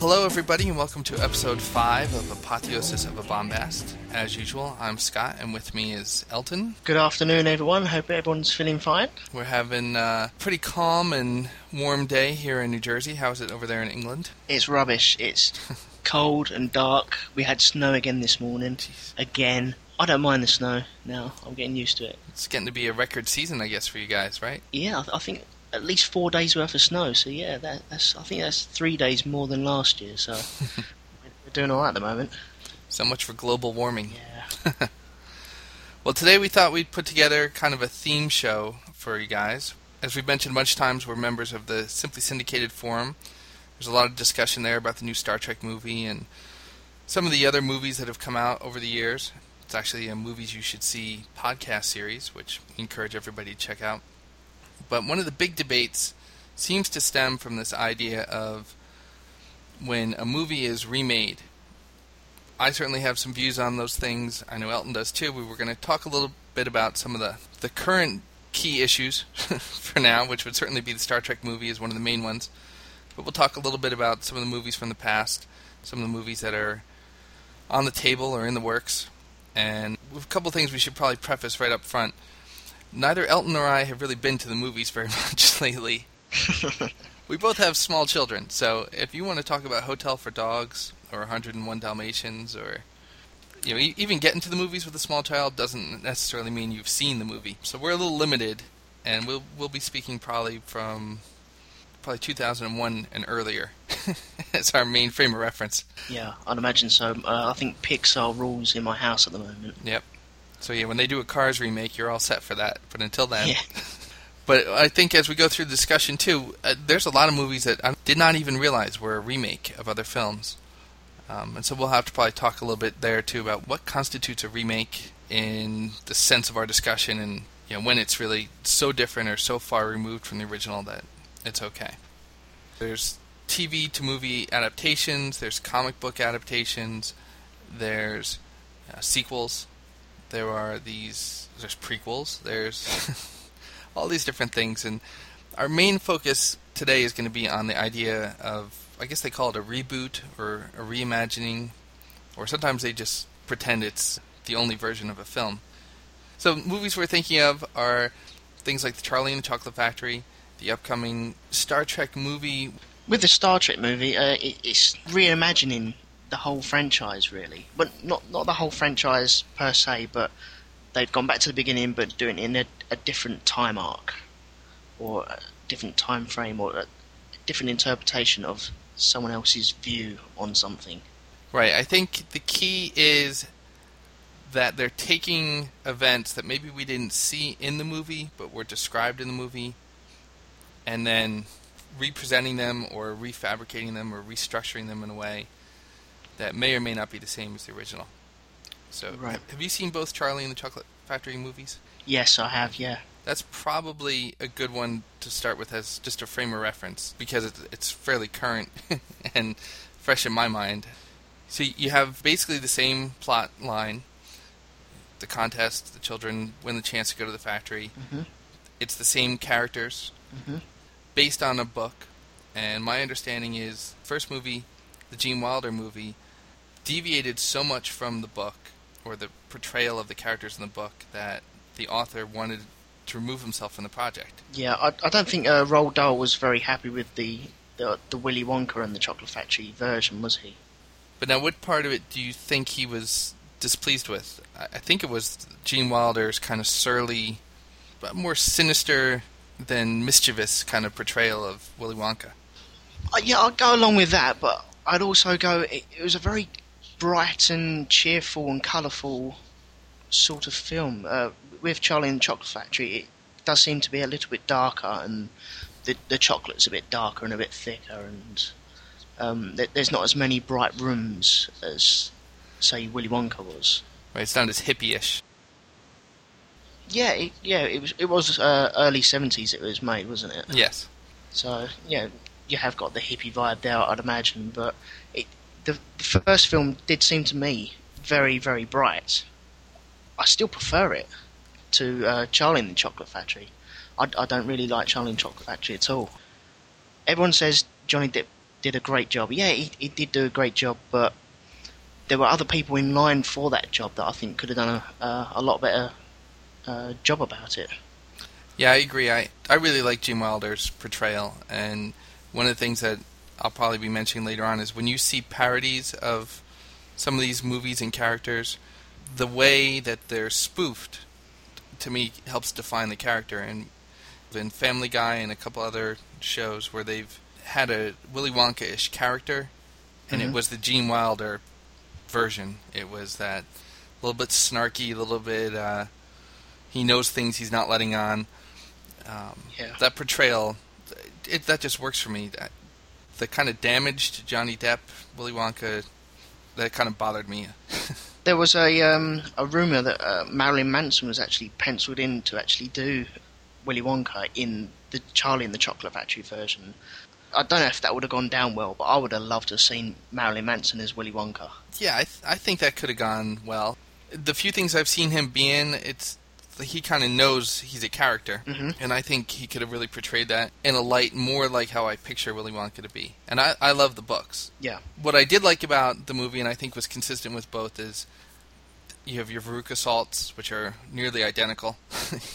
Hello, everybody, and welcome to episode 5 of Apotheosis of a Bombast. As usual, I'm Scott, and with me is Elton. Good afternoon, everyone. Hope everyone's feeling fine. We're having a pretty calm and warm day here in New Jersey. How is it over there in England? It's rubbish. It's cold and dark. We had snow again this morning. Jeez. Again. I don't mind the snow now. I'm getting used to it. It's getting to be a record season, I guess, for you guys, right? Yeah, I think at least 4 days worth of snow. So yeah, that's 3 days more than last year. So we're doing all right at the moment. So much for global warming. Yeah. Well, today we thought we'd put together kind of a theme show for you guys. As we've mentioned much times, we're members of the Simply Syndicated Forum. There's a lot of discussion there about the new Star Trek movie and some of the other movies that have come out over the years. It's actually a Movies You Should See podcast series, which I encourage everybody to check out. But one of the big debates seems to stem from this idea of when a movie is remade. I certainly have some views on those things. I know Elton does too. We were going to talk a little bit about some of the current key issues for now, which would certainly be the Star Trek movie is one of the main ones. But we'll talk a little bit about some of the movies from the past, some of the movies that are on the table or in the works. And a couple things we should probably preface right up front. Neither Elton nor I have really been to the movies very much lately. We both have small children, so if you want to talk about Hotel for Dogs or 101 Dalmatians or even getting to the movies with a small child doesn't necessarily mean you've seen the movie. So we're a little limited, and we'll be speaking probably from 2001 and earlier. That's our main frame of reference. Yeah, I'd imagine so. I think Pixar rules in my house at the moment. Yep. So yeah, when they do a Cars remake, you're all set for that. But until then... Yeah. But I think as we go through the discussion too, there's a lot of movies that I did not even realize were a remake of other films. And so we'll have to probably talk a little bit there too about what constitutes a remake in the sense of our discussion and when it's really so different or so far removed from the original that it's okay. There's TV to movie adaptations, there's comic book adaptations, there's sequels, there's prequels, there's all these different things. And our main focus today is going to be on the idea of, I guess they call it a reboot or a reimagining, or sometimes they just pretend it's the only version of a film. So movies we're thinking of are things like Charlie and the Chocolate Factory, the upcoming Star Trek movie. With the Star Trek movie, it's reimagining the whole franchise, really. But not the whole franchise per se, but they've gone back to the beginning, but doing it in a different time arc, or a different time frame, or a different interpretation of someone else's view on something. Right, I think the key is that they're taking events that maybe we didn't see in the movie, but were described in the movie, and then representing them or refabricating them or restructuring them in a way that may or may not be the same as the original. So, right. Have you seen both Charlie and the Chocolate Factory movies? Yes, I have, yeah. That's probably a good one to start with as just a frame of reference because it's fairly current and fresh in my mind. So you have basically the same plot line, the contest, the children win the chance to go to the factory. Mm-hmm. It's the same characters. Mm-hmm. Based on a book, and my understanding is the first movie, the Gene Wilder movie, deviated so much from the book or the portrayal of the characters in the book that the author wanted to remove himself from the project. Yeah, I don't think Roald Dahl was very happy with the Willy Wonka and the Chocolate Factory version, was he? But now what part of it do you think he was displeased with? I think it was Gene Wilder's kind of surly, but more sinister than mischievous kind of portrayal of Willy Wonka. Yeah, I'll go along with that, but I'd also go... It was a very bright and cheerful and colourful sort of film. With Charlie and the Chocolate Factory, it does seem to be a little bit darker, and the chocolate's a bit darker and a bit thicker, and there's not as many bright rooms as, say, Willy Wonka was. Right, it sounded hippie-ish. Yeah, it was early 70s it was made, wasn't it? Yes. So, you have got the hippie vibe there, I'd imagine, but the first film did seem to me very, very bright. I still prefer it to Charlie and the Chocolate Factory. I don't really like Charlie and the Chocolate Factory at all. Everyone says Johnny Depp did a great job. Yeah, he did do a great job, but there were other people in line for that job that I think could have done a lot better job about it. Yeah, I agree. I really like Gene Wilder's portrayal, and one of the things that I'll probably be mentioning later on is when you see parodies of some of these movies and characters, the way that they're spoofed, to me, helps define the character. And in Family Guy and a couple other shows where they've had a Willy Wonka-ish character, and it was the Gene Wilder version. It was that little bit snarky, little bit he knows things he's not letting on. That portrayal, that just works for me. The kind of damaged Johnny Depp, Willy Wonka, that kind of bothered me. There was a rumor that Marilyn Manson was actually penciled in to actually do Willy Wonka in the Charlie and the Chocolate Factory version. I don't know if that would have gone down well, but I would have loved to have seen Marilyn Manson as Willy Wonka. Yeah, I think that could have gone well. The few things I've seen him be in, he kind of knows he's a character, and I think he could have really portrayed that in a light more like how I picture Willy Wonka to be. And I love the books. Yeah. What I did like about the movie, and I think was consistent with both, is you have your Veruca Salts, which are nearly identical.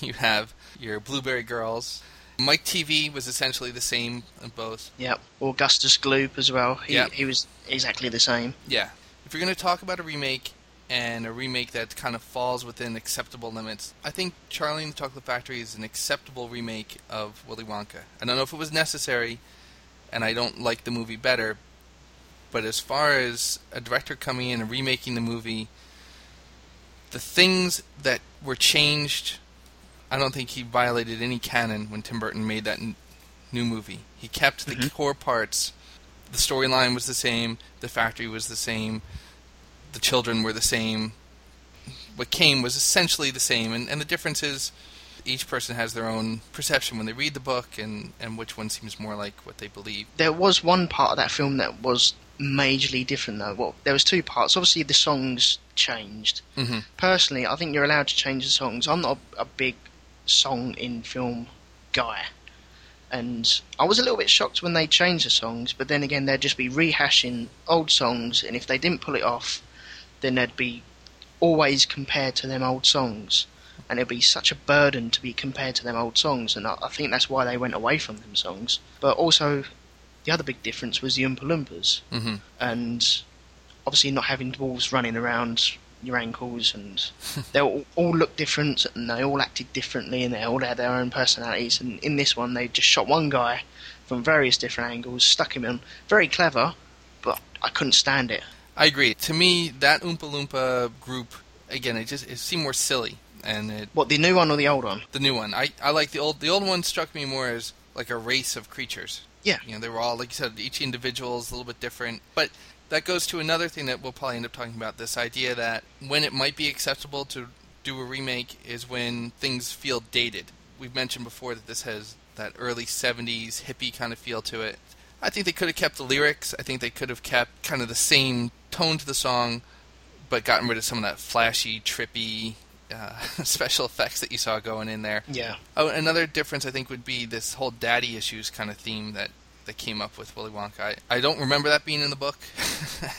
You have your Blueberry Girls. Mike TV was essentially the same in both. Yeah. Augustus Gloop as well. He was exactly the same. Yeah. If you're going to talk about a remake, and a remake that kind of falls within acceptable limits, I think Charlie and the Chocolate Factory is an acceptable remake of Willy Wonka. I don't know if it was necessary, and I don't like the movie better, but as far as a director coming in and remaking the movie, the things that were changed, I don't think he violated any canon when Tim Burton made that new movie. He kept the core parts. The storyline was the same. The factory was the same. The children were the same. What came was essentially the same, and the difference is each person has their own perception when they read the book, and which one seems more like what they believe. There was one part of that film that was majorly different, though. Well, there was two parts. Obviously, the songs changed. Personally, I think you're allowed to change the songs. I'm not a big song in film guy, and I was a little bit shocked when they changed the songs, but then again, they'd just be rehashing old songs, and if they didn't pull it off, then they'd be always compared to them old songs. And it'd be such a burden to be compared to them old songs, and I think that's why they went away from them songs. But also, the other big difference was the Oompa Loompas. And obviously not having dwarves running around your ankles, and they all looked different, and they all acted differently, and they all had their own personalities. And in this one, they just shot one guy from various different angles, stuck him in. Very clever, but I couldn't stand it. I agree. To me, that Oompa Loompa group, again, it seemed more silly. And what, the new one or the old one? The new one. I like the old. The old one struck me more as like a race of creatures. Yeah. You know, they were all, like you said, each individual is a little bit different. But that goes to another thing that we'll probably end up talking about, this idea that when it might be acceptable to do a remake is when things feel dated. We've mentioned before that this has that early 70s hippie kind of feel to it. I think they could have kept the lyrics. I think they could have kept kind of the same tone to the song, but gotten rid of some of that flashy, trippy special effects that you saw going in there. Yeah. Oh, another difference I think would be this whole daddy issues kind of theme that came up with Willy Wonka. I don't remember that being in the book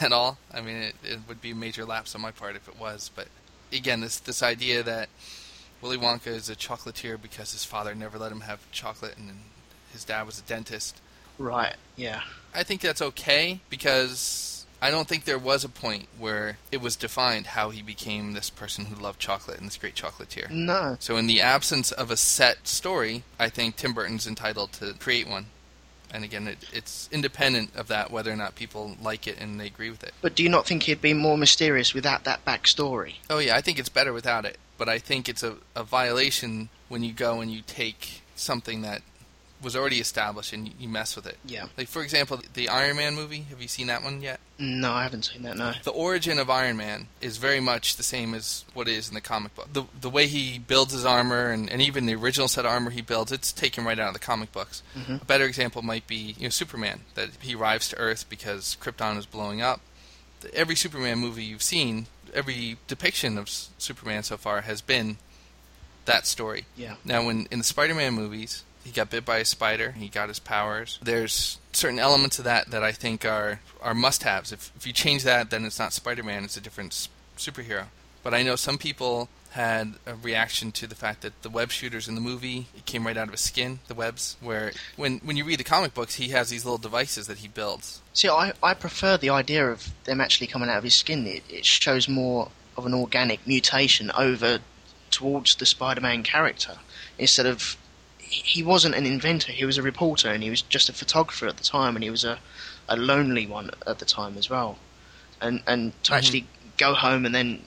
at all. I mean, it would be a major lapse on my part if it was. But again, this idea that Willy Wonka is a chocolatier because his father never let him have chocolate, and his dad was a dentist. Right, yeah. I think that's okay, because I don't think there was a point where it was defined how he became this person who loved chocolate and this great chocolatier. No. So in the absence of a set story, I think Tim Burton's entitled to create one. And again, it's independent of that, whether or not people like it and they agree with it. But do you not think he'd be more mysterious without that backstory? Oh, yeah, I think it's better without it. But I think it's a violation when you go and you take something that was already established and you mess with it. Yeah. Like, for example, the Iron Man movie. Have you seen that one yet? No, I haven't seen that, no. The origin of Iron Man is very much the same as what it is in the comic book. The way he builds his armor, and even the original set of armor he builds, it's taken right out of the comic books. A better example might be, Superman, that he arrives to Earth because Krypton is blowing up. Every Superman movie you've seen, every depiction of Superman so far has been that story. Yeah. Now, in the Spider-Man movies, He got bit by a spider. He got his powers. There's certain elements of that that I think are must-haves. If you change that, then it's not Spider-Man. It's a different superhero. But I know some people had a reaction to the fact that the web shooters in the movie, it came right out of his skin, the webs, where when you read the comic books, he has these little devices that he builds. See, I prefer the idea of them actually coming out of his skin. It shows more of an organic mutation over towards the Spider-Man character, instead of... He wasn't an inventor, he was a reporter, and he was just a photographer at the time, and he was a lonely one at the time as well. And to actually go home and then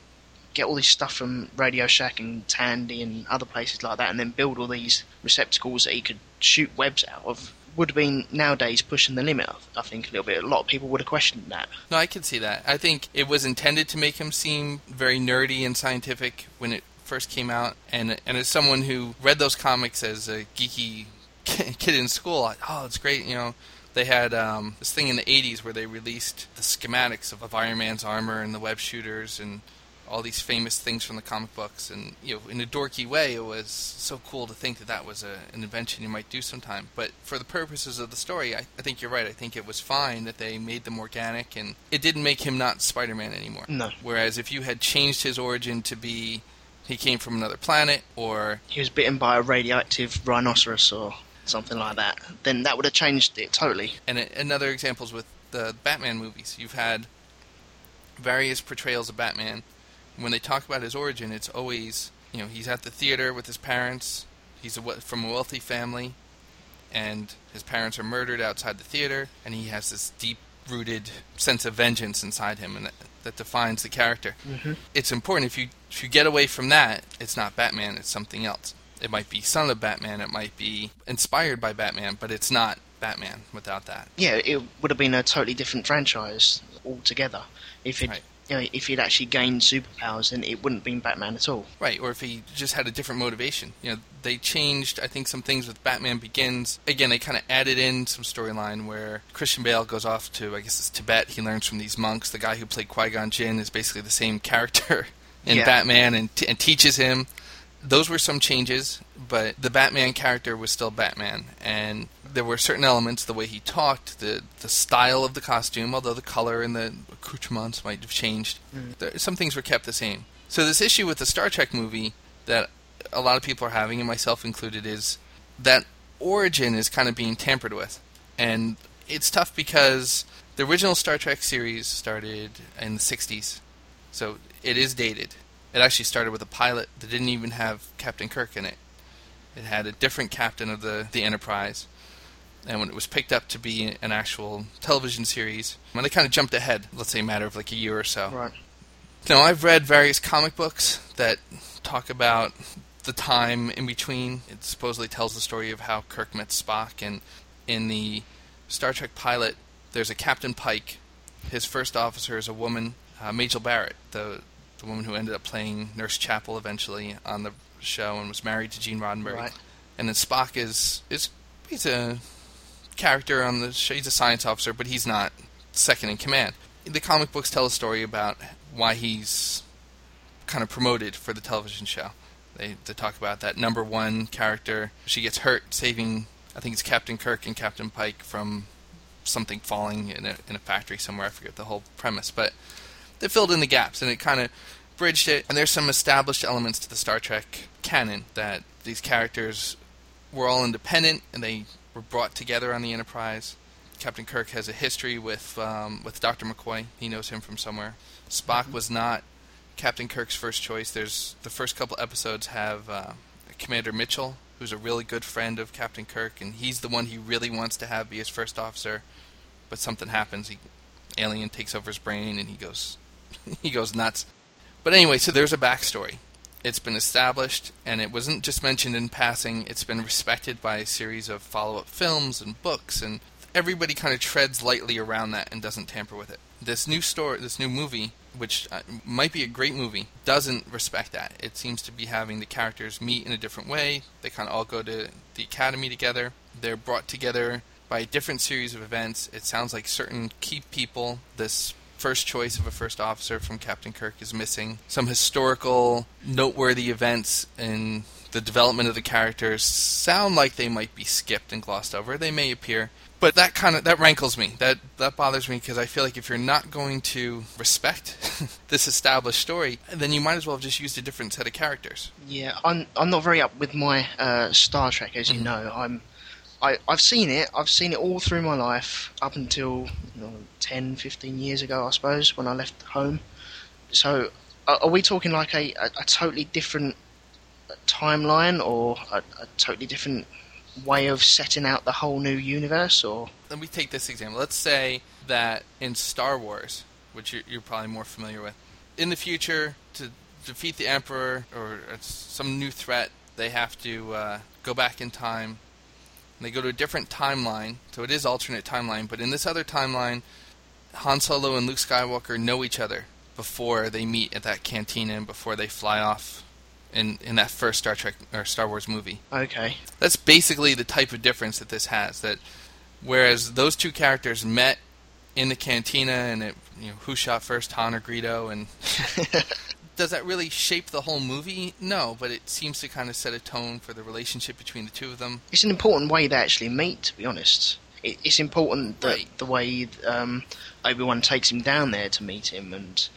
get all this stuff from Radio Shack and Tandy and other places like that, and then build all these receptacles that he could shoot webs out of, would have been nowadays pushing the limit, I think, a little bit. A lot of people would have questioned that. No, I can see that. I think it was intended to make him seem very nerdy and scientific when it first came out, and as someone who read those comics as a geeky kid in school, oh, it's great, you know. They had this thing in the 80s where they released the schematics of Iron Man's armor and the web shooters and all these famous things from the comic books, and, you know, in a dorky way, it was so cool to think that that was an invention you might do sometime. But for the purposes of the story, I think you're right. I think it was fine that they made them organic, and it didn't make him not Spider-Man anymore. No. Whereas if you had changed his origin to be he came from another planet, or... he was bitten by a radioactive rhinoceros or something like that, then that would have changed it totally. And another example is with the Batman movies. You've had various portrayals of Batman. When they talk about his origin, it's always, you know, he's at the theater with his parents, he's from a wealthy family, and his parents are murdered outside the theater, and he has this deep-rooted sense of vengeance inside him, and that defines the character. Mm-hmm. It's important. If you get away from that, it's not Batman, it's something else. It might be son of Batman, it might be inspired by Batman, but it's not Batman without that. Yeah, it would have been a totally different franchise altogether. If he'd actually gained superpowers, then it wouldn't have been Batman at all. Right, or if he just had a different motivation. You know, they changed, I think, some things with Batman Begins. Again, they kind of added in some storyline where Christian Bale goes off to, I guess it's Tibet, he learns from these monks. The guy who played Qui-Gon Jinn is basically the same character in Batman and teaches him. Those were some changes, but the Batman character was still Batman, and there were certain elements, the way he talked, the style of the costume, although the color and the accoutrements might have changed. Some things were kept the same. So this issue with the Star Trek movie that a lot of people are having, and myself included, is that origin is kind of being tampered with. And it's tough because the original Star Trek series started in the 60s, so it is dated. It actually started with a pilot that didn't even have Captain Kirk in it. It had a different captain of the Enterprise. And when it was picked up to be an actual television series, when they kind of jumped ahead, let's say a matter of like a year or so. Right. Now, I've read various comic books that talk about the time in between. It supposedly tells the story of how Kirk met Spock. And in the Star Trek pilot, there's a Captain Pike. His first officer is a woman, Majel Barrett, the woman who ended up playing Nurse Chapel eventually on the show and was married to Gene Roddenberry. Right. And then Spock is he's a character on the show. He's a science officer, but he's not second in command. The comic books tell a story about why he's kind of promoted for the television show. They talk about that number one character. She gets hurt saving, I think it's Captain Kirk and Captain Pike from something falling in a factory somewhere. I forget the whole premise, but they filled in the gaps, and it kind of bridged it. And there's some established elements to the Star Trek canon that these characters were all independent, and they were brought together on the Enterprise. Captain Kirk has a history with Dr. McCoy. He knows him from somewhere. Spock was not Captain Kirk's first choice. There's the first couple episodes have Commander Mitchell, who's a really good friend of Captain Kirk, and he's the one he really wants to have be his first officer. But something happens. Alien takes over his brain, and he goes nuts. But anyway, so there's a backstory. It's been established, and it wasn't just mentioned in passing. It's been respected by a series of follow-up films and books, and everybody kind of treads lightly around that and doesn't tamper with it. This new movie, which might be a great movie, doesn't respect that. It seems to be having the characters meet in a different way. They kind of all go to the academy together. They're brought together by a different series of events. It sounds like certain key people, this first choice of a first officer from Captain Kirk is missing. Some historical, noteworthy events in the development of the characters sound like they might be skipped and glossed over. They may appear, but that rankles me. That bothers me, because I feel like if you're not going to respect this established story, then you might as well have just used a different set of characters. Yeah, I'm not very up with my Star Trek, as you know. I've seen it. I've seen it all through my life up until 10, 15 years ago, I suppose, when I left home. So, are we talking like a totally different timeline, or a totally different way of setting out the whole new universe? Or let me take this example. Let's say that in Star Wars, which you're probably more familiar with, in the future, to defeat the Emperor or some new threat, they have to go back in time. And they go to a different timeline, so it is alternate timeline, but in this other timeline, Han Solo and Luke Skywalker know each other before they meet at that cantina and before they fly off in that first Star Trek or Star Wars movie. Okay. That's basically the type of difference that this has, that whereas those two characters met in the cantina and who shot first, Han or Greedo, and does that really shape the whole movie? No, but it seems to kind of set a tone for the relationship between the two of them. It's an important way they actually meet, to be honest. It's important that the way Obi-Wan takes him down there to meet him, and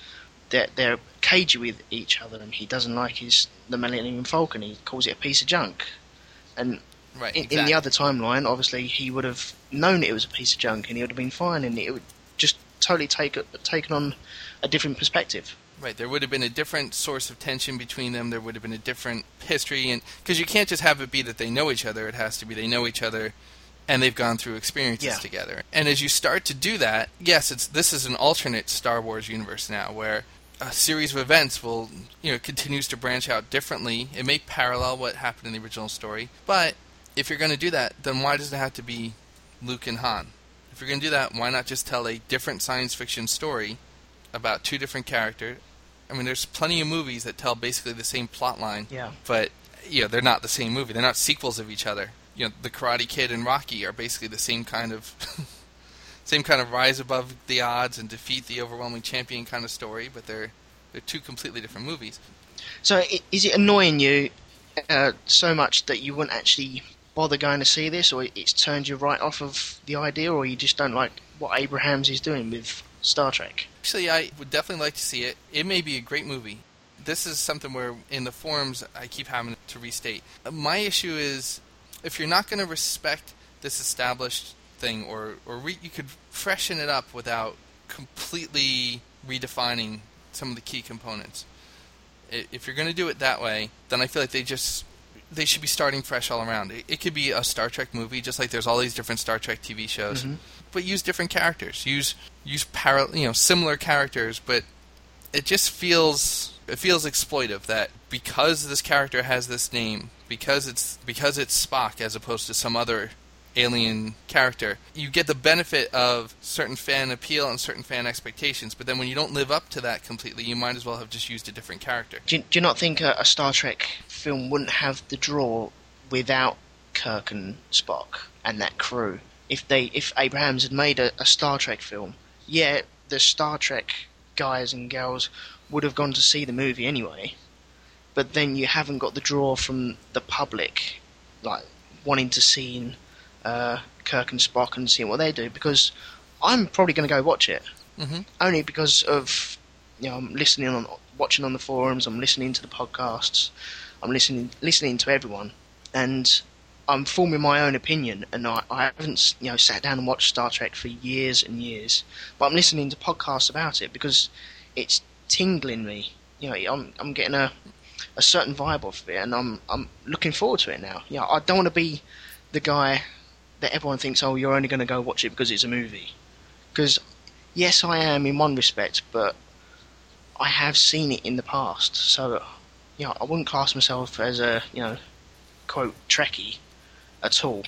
they're cagey with each other, and he doesn't like the Millennium Falcon. He calls it a piece of junk. And in the other timeline, obviously, he would have known it was a piece of junk, and he would have been fine, and it would just totally taken on a different perspective. Right, there would have been a different source of tension between them. There would have been a different history, and because you can't just have it be that they know each other. It has to be they know each other, and they've gone through experiences together. And as you start to do that, yes, this is an alternate Star Wars universe now, where a series of events will, continues to branch out differently. It may parallel what happened in the original story, but if you're going to do that, then why does it have to be Luke and Han? If you're going to do that, why not just tell a different science fiction story about two different characters? I mean, there's plenty of movies that tell basically the same plot line, but they're not the same movie. They're not sequels of each other. The Karate Kid and Rocky are basically the same kind of rise above the odds and defeat the overwhelming champion kind of story, but they're two completely different movies. So is it annoying you so much that you wouldn't actually bother going to see this, or it's turned you right off of the idea, or you just don't like what Abrams is doing with Star Trek? Actually, I would definitely like to see it. It may be a great movie. This is something where, in the forums, I keep having to restate. My issue is, if you're not going to respect this established thing, or you could freshen it up without completely redefining some of the key components. If you're going to do it that way, then I feel like they should be starting fresh all around. It could be a Star Trek movie, just like there's all these different Star Trek TV shows. Mm-hmm. But use different characters. Use similar characters, but it just feels exploitive that because this character has this name, because it's Spock as opposed to some other alien character, you get the benefit of certain fan appeal and certain fan expectations, but then when you don't live up to that completely, you might as well have just used a different character. Do you not think a Star Trek film wouldn't have the draw without Kirk and Spock and that crew? If Abrams had made a Star Trek film, the Star Trek guys and girls would have gone to see the movie anyway, but then you haven't got the draw from the public, like wanting to see Kirk and Spock and see what they do, because I'm probably going to go watch it, only because of I'm watching on the forums, I'm listening to the podcasts, I'm listening to everyone, and I'm forming my own opinion, and I haven't sat down and watched Star Trek for years and years, but I'm listening to podcasts about it because it's tingling me. I'm getting a certain vibe off of it, and I'm looking forward to it now. I don't want to be the guy that everyone thinks, oh, you're only going to go watch it because it's a movie. Because yes, I am in one respect, but I have seen it in the past, so I wouldn't class myself as a quote Trekkie at all.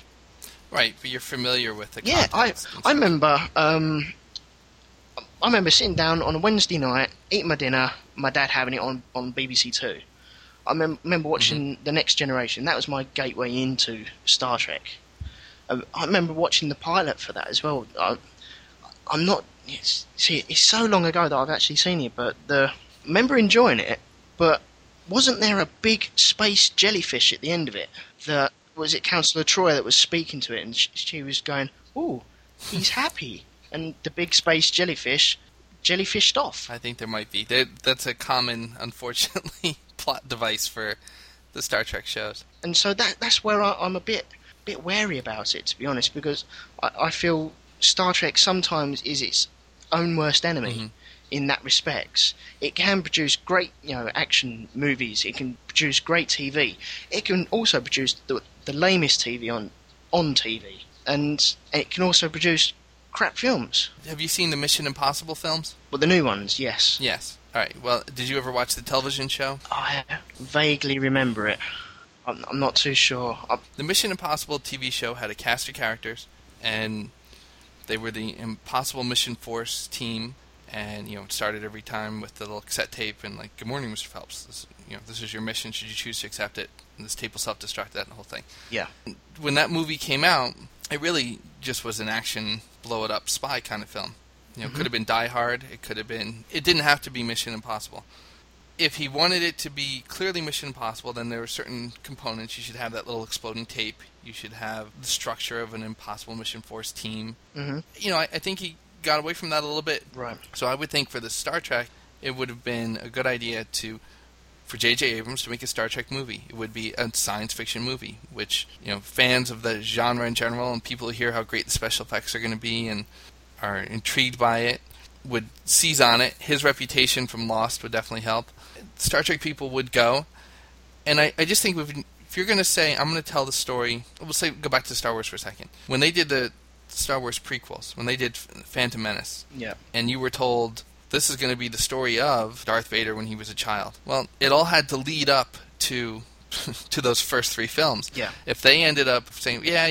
Right, but you're familiar with the context. Yeah, I remember sitting down on a Wednesday night, eating my dinner, my dad having it on BBC Two. I remember watching The Next Generation. That was my gateway into Star Trek. I remember watching the pilot for that as well. It's so long ago that I've actually seen it, but I remember enjoying it, but Wasn't there a big space jellyfish at the end of it? That was it, Councillor Troy that was speaking to it, and she was going, "Ooh, he's happy." And the big space jellyfish jellyfished off. I think there might be. That's a common, unfortunately, plot device for the Star Trek shows. And so that's where I'm a bit wary about it, to be honest, because I feel Star Trek sometimes is its own worst enemy. Mm-hmm. In that respects, it can produce great, action movies. It can produce great TV. It can also produce the lamest TV on TV, and it can also produce crap films. Have you seen the Mission Impossible films? Well, the new ones, yes. Yes. All right. Well, did you ever watch the television show? I vaguely remember it. I'm not too sure. The Mission Impossible TV show had a cast of characters, and they were the Impossible Mission Force team. And, it started every time with the little cassette tape and, like, "Good morning, Mr. Phelps. This is your mission. Should you choose to accept it? And this tape will self-destruct," that and the whole thing. Yeah. When that movie came out, it really just was an action, blow-it-up spy kind of film. It could have been Die Hard. It could have been... It didn't have to be Mission Impossible. If he wanted it to be clearly Mission Impossible, then there were certain components. You should have that little exploding tape. You should have the structure of an Impossible Mission Force team. Mm-hmm. I think he... got away from that a little bit. Right. So I would think for the Star Trek, it would have been a good idea for J.J. Abrams to make a Star Trek movie. It would be a science fiction movie, which, fans of the genre in general and people who hear how great the special effects are going to be and are intrigued by it would seize on it. His reputation from Lost would definitely help. Star Trek people would go. And I just think if you're going to say, I'm going to tell the story, we'll say go back to Star Wars for a second. When they did the Star Wars prequels, when they did Phantom Menace, yeah, and you were told this is going to be the story of Darth Vader when he was a child. Well, it all had to lead up to to those first three films. Yeah. If they ended up saying, yeah,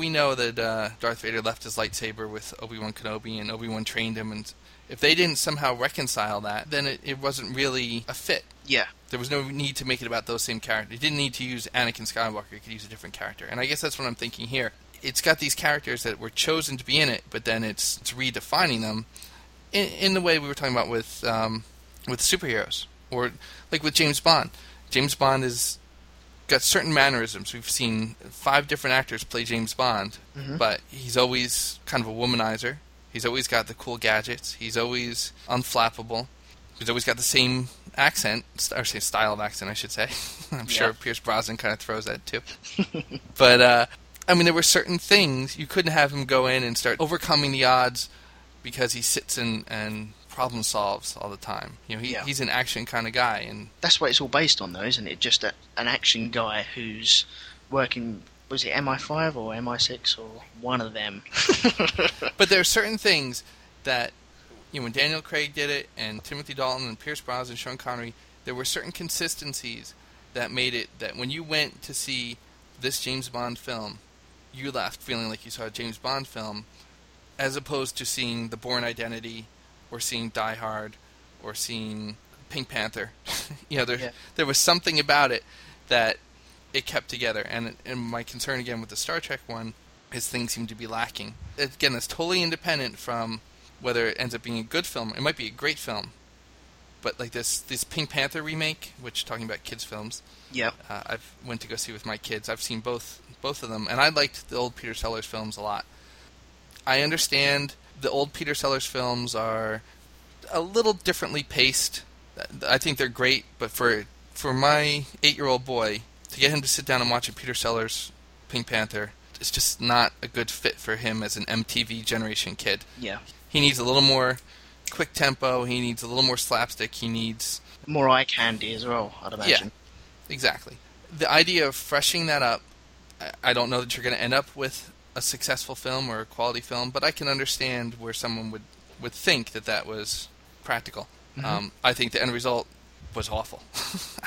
we know that Darth Vader left his lightsaber with Obi-Wan Kenobi and Obi-Wan trained him, and if they didn't somehow reconcile that, then it wasn't really a fit. Yeah. There was no need to make it about those same characters. You didn't need to use Anakin Skywalker. You could use a different character. And I guess that's what I'm thinking here. It's got these characters that were chosen to be in it, but then it's redefining them in the way we were talking about with superheroes, or like with James Bond. James Bond has got certain mannerisms. We've seen 5 different actors play James Bond, but he's always kind of a womanizer. He's always got the cool gadgets. He's always unflappable. He's always got the same accent, or same style of accent, I should say. I'm sure Pierce Brosnan kind of throws that too. But... there were certain things. You couldn't have him go in and start overcoming the odds because he sits and problem solves all the time. He's an action kind of guy. And that's what it's all based on, though, isn't it? Just an action guy who's working, was it MI5 or MI6 or one of them? But there are certain things that, when Daniel Craig did it and Timothy Dalton and Pierce Brosnan and Sean Connery, there were certain consistencies that made it that when you went to see this James Bond film, you left feeling like you saw a James Bond film, as opposed to seeing the Bourne Identity, or seeing Die Hard, or seeing Pink Panther. There was something about it that it kept together. And my concern again with the Star Trek one is things seem to be lacking. Again, that's totally independent from whether it ends up being a good film. It might be a great film, but like this Pink Panther remake, which talking about kids films. Yeah, I've went to go see with my kids. I've seen both of them, and I liked the old Peter Sellers films a lot. I understand the old Peter Sellers films are a little differently paced. I think they're great, but for my 8-year-old boy, to get him to sit down and watch a Peter Sellers Pink Panther, it's just not a good fit for him as an MTV generation kid. Yeah, he needs a little more quick tempo. He needs a little more slapstick. He needs more eye candy as well, I'd imagine. Yeah, exactly. The idea of freshening that up, I don't know that you're going to end up with a successful film or a quality film, but I can understand where someone would think that was practical. Mm-hmm. I think the end result was awful.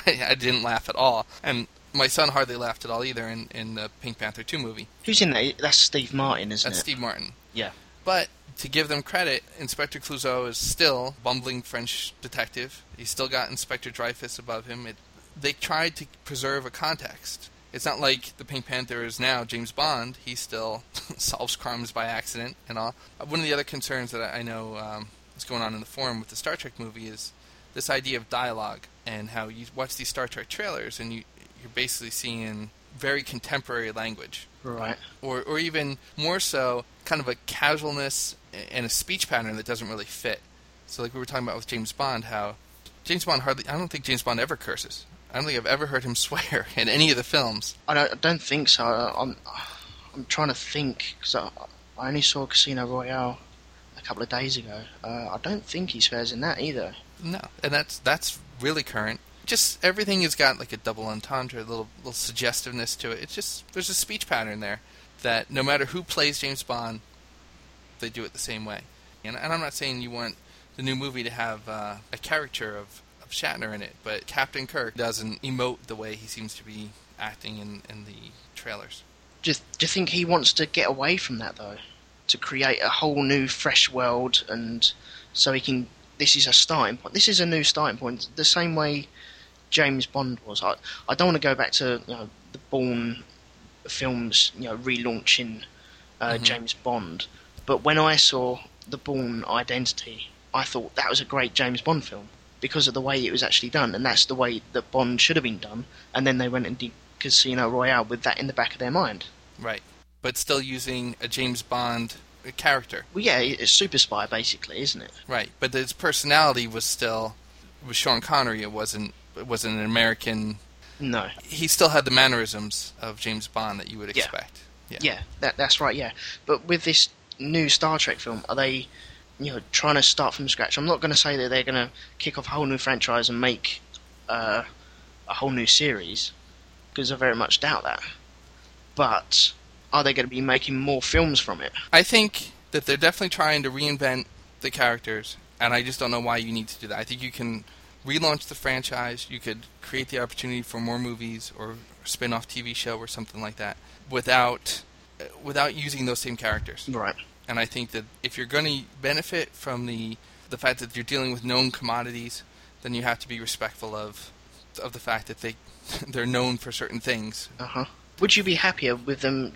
I didn't laugh at all, and my son hardly laughed at all either in the Pink Panther 2 movie. Who's in that? That's Steve Martin, isn't it? That's Steve Martin. Yeah. But to give them credit, Inspector Clouseau is still a bumbling French detective. He's still got Inspector Dreyfus above him. They tried to preserve a context. It's not like the Pink Panther is now James Bond. He still solves crimes by accident and all. One of the other concerns that I know is going on in the forum with the Star Trek movie is this idea of dialogue. and how you watch these Star Trek trailers and you're basically seeing very contemporary language. Right. Or even more so, kind of a casualness and a speech pattern that doesn't really fit. So like we were talking about with James Bond, how James Bond I don't think James Bond ever curses. I don't think I've ever heard him swear in any of the films. I don't think so. I'm trying to think, because I only saw Casino Royale a couple of days ago. I don't think he swears in that either. No, and that's really current. Just everything has got like a double entendre, a little suggestiveness to it. It's just, there's a speech pattern there that no matter who plays James Bond, they do it the same way. And I'm not saying you want the new movie to have a caricature of Shatner in it, but Captain Kirk doesn't emote the way he seems to be acting in the trailers. Do you think he wants to get away from that, though? To create a whole new, fresh world, and so he can... This is a starting point. This is a new starting point, the same way James Bond was. I don't want to go back to the Bourne films, relaunching James Bond, but when I saw the Bourne Identity, I thought that was a great James Bond film because of the way it was actually done, and that's the way that Bond should have been done, and then they went and did Casino Royale with that in the back of their mind. Right, but still using a James Bond character. Well, yeah, it's super spy, basically, isn't it? Right, but his personality was still... with Sean Connery, it wasn't an American... No. He still had the mannerisms of James Bond that you would expect. Yeah, that's right, yeah. But with this new Star Trek film, are they... trying to start from scratch. I'm not going to say that they're going to kick off a whole new franchise and make a whole new series, because I very much doubt that. But are they going to be making more films from it? I think that they're definitely trying to reinvent the characters, and I just don't know why you need to do that. I think you can relaunch the franchise, you could create the opportunity for more movies or a spin-off TV show or something like that without using those same characters. Right. And I think that if you're going to benefit from the fact that you're dealing with known commodities, then you have to be respectful of the fact that they're known for certain things. Uh-huh. Would you be happier with them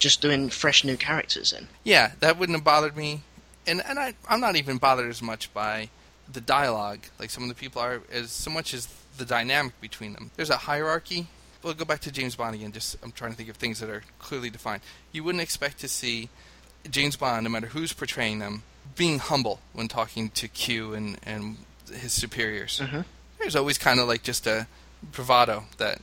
just doing fresh new characters then? Yeah, that wouldn't have bothered me. And I'm not even bothered as much by the dialogue. Like some of the people are, as so much as the dynamic between them. There's a hierarchy. We'll go back to James Bond again. I'm trying to think of things that are clearly defined. You wouldn't expect to see James Bond, no matter who's portraying them, being humble when talking to Q and his superiors. Mm-hmm. There's always kind of like just a bravado that,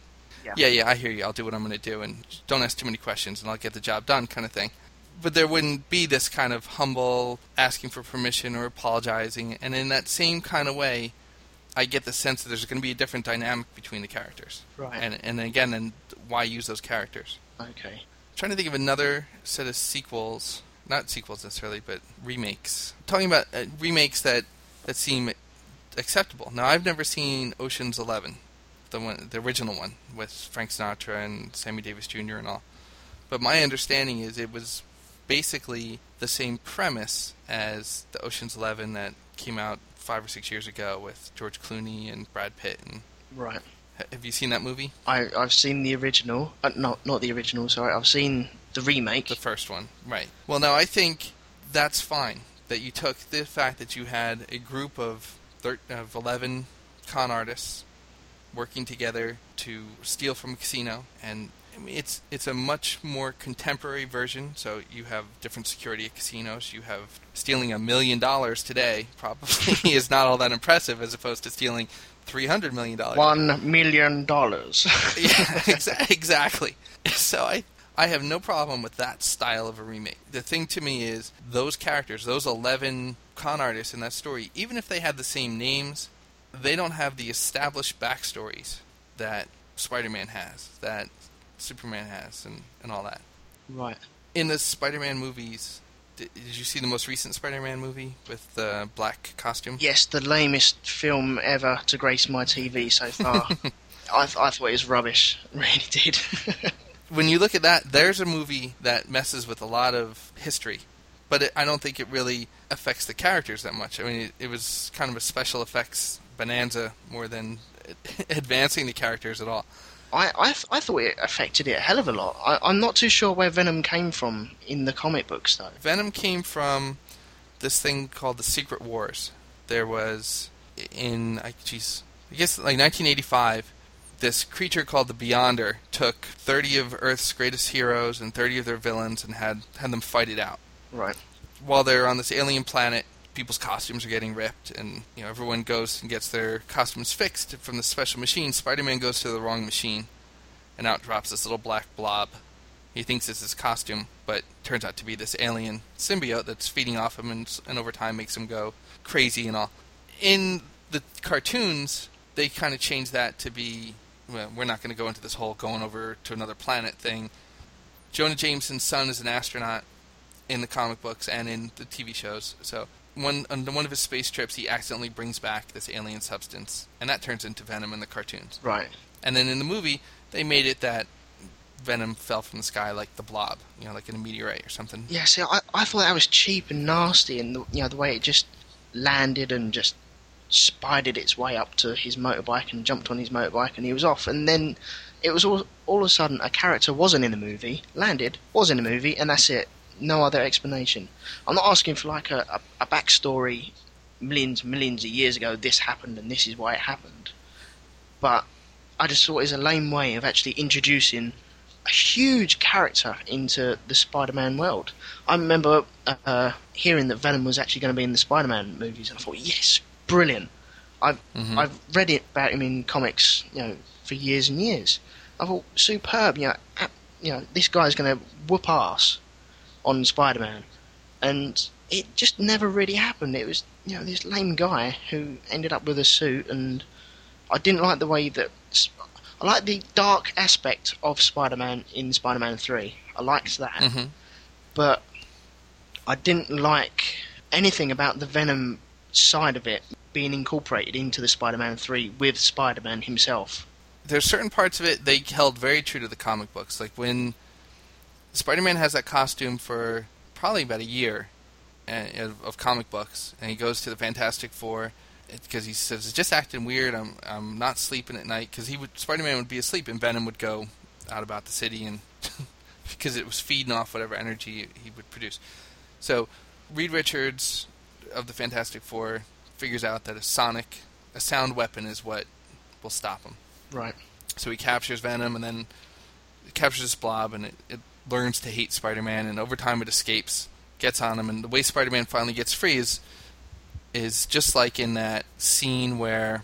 yeah, I hear you, I'll do what I'm going to do, and don't ask too many questions, and I'll get the job done kind of thing. But there wouldn't be this kind of humble asking for permission or apologizing, and in that same kind of way, I get the sense that there's going to be a different dynamic between the characters. Right. And again, then why use those characters? Okay. I'm trying to think of another set of sequels. Not sequels necessarily, but remakes. I'm talking about remakes that seem acceptable. Now, I've never seen Ocean's 11, the original one with Frank Sinatra and Sammy Davis Jr. and all. But my understanding is it was basically the same premise as the Ocean's 11 that came out 5 or 6 years ago with George Clooney and Brad Pitt. And right. Have you seen that movie? I've seen the original. Not the original, sorry. I've seen... the remake. The first one, right. Well, now I think that's fine, that you took the fact that you had a group of 11 con artists working together to steal from a casino, and it's a much more contemporary version, so you have different security at casinos, you have stealing $1 million today probably is not all that impressive as opposed to stealing $300 million. $1 million. Yeah, exactly. So I have no problem with that style of a remake. The thing to me is those characters, those 11 con artists in that story, even if they had the same names, they don't have the established backstories that Spider-Man has, that Superman has, and all that. Right. In the Spider-Man movies, did you see the most recent Spider-Man movie with the black costume? Yes, the lamest film ever to grace my TV so far. I thought it was rubbish. Really did. When you look at that, there's a movie that messes with a lot of history, but I don't think it really affects the characters that much. I mean, it was kind of a special effects bonanza more than advancing the characters at all. I thought it affected it a hell of a lot. I'm not too sure where Venom came from in the comic books, though. Venom came from this thing called the Secret Wars. There was in... I guess like 1985, this creature called the Beyonder took 30 of Earth's greatest heroes and 30 of their villains and had them fight it out. Right. While they're on this alien planet, people's costumes are getting ripped, and you know everyone goes and gets their costumes fixed from the special machine. Spider-Man goes to the wrong machine, and out drops this little black blob. He thinks it's his costume, but turns out to be this alien symbiote that's feeding off him and over time makes him go crazy and all. In the cartoons, they kind of change that to be... Well, we're not going to go into this whole going over to another planet thing. Jonah Jameson's son is an astronaut in the comic books and in the TV shows. So on one of his space trips, he accidentally brings back this alien substance, and that turns into Venom in the cartoons. Right. And then in the movie, they made it that Venom fell from the sky like the blob, you know, like in a meteorite or something. Yeah, see, I thought that was cheap and nasty, and the way it just landed and just spidered its way up to his motorbike and jumped on his motorbike and he was off. And then it was all of a sudden a character wasn't in a movie, landed, was in a movie, and that's it. No other explanation. I'm not asking for like a backstory. Millions of years ago, this happened and this is why it happened. But I just thought it was a lame way of actually introducing a huge character into the Spider-Man world. I remember hearing that Venom was actually going to be in the Spider-Man movies, and I thought, yes, brilliant. I've read it about him in comics, for years and years. I thought, superb. This guy's going to whoop ass on Spider-Man, and it just never really happened. It was this lame guy who ended up with a suit, and I didn't like the way that. I like the dark aspect of Spider-Man in Spider-Man 3. I liked that. Mm-hmm. But I didn't like anything about the Venom side of it being incorporated into the Spider-Man 3 with Spider-Man himself. There's certain parts of it they held very true to the comic books. Like when Spider-Man has that costume for probably about a year of comic books, and he goes to the Fantastic Four, because he says, it's just acting weird, I'm not sleeping at night, because Spider-Man would be asleep, and Venom would go out about the city, and because it was feeding off whatever energy he would produce. So, Reed Richards of the Fantastic Four figures out that a sound weapon is what will stop him. Right. So he captures Venom, and then it captures this blob, and it learns to hate Spider-Man, and over time it escapes, gets on him, and the way Spider-Man finally gets free is just like in that scene where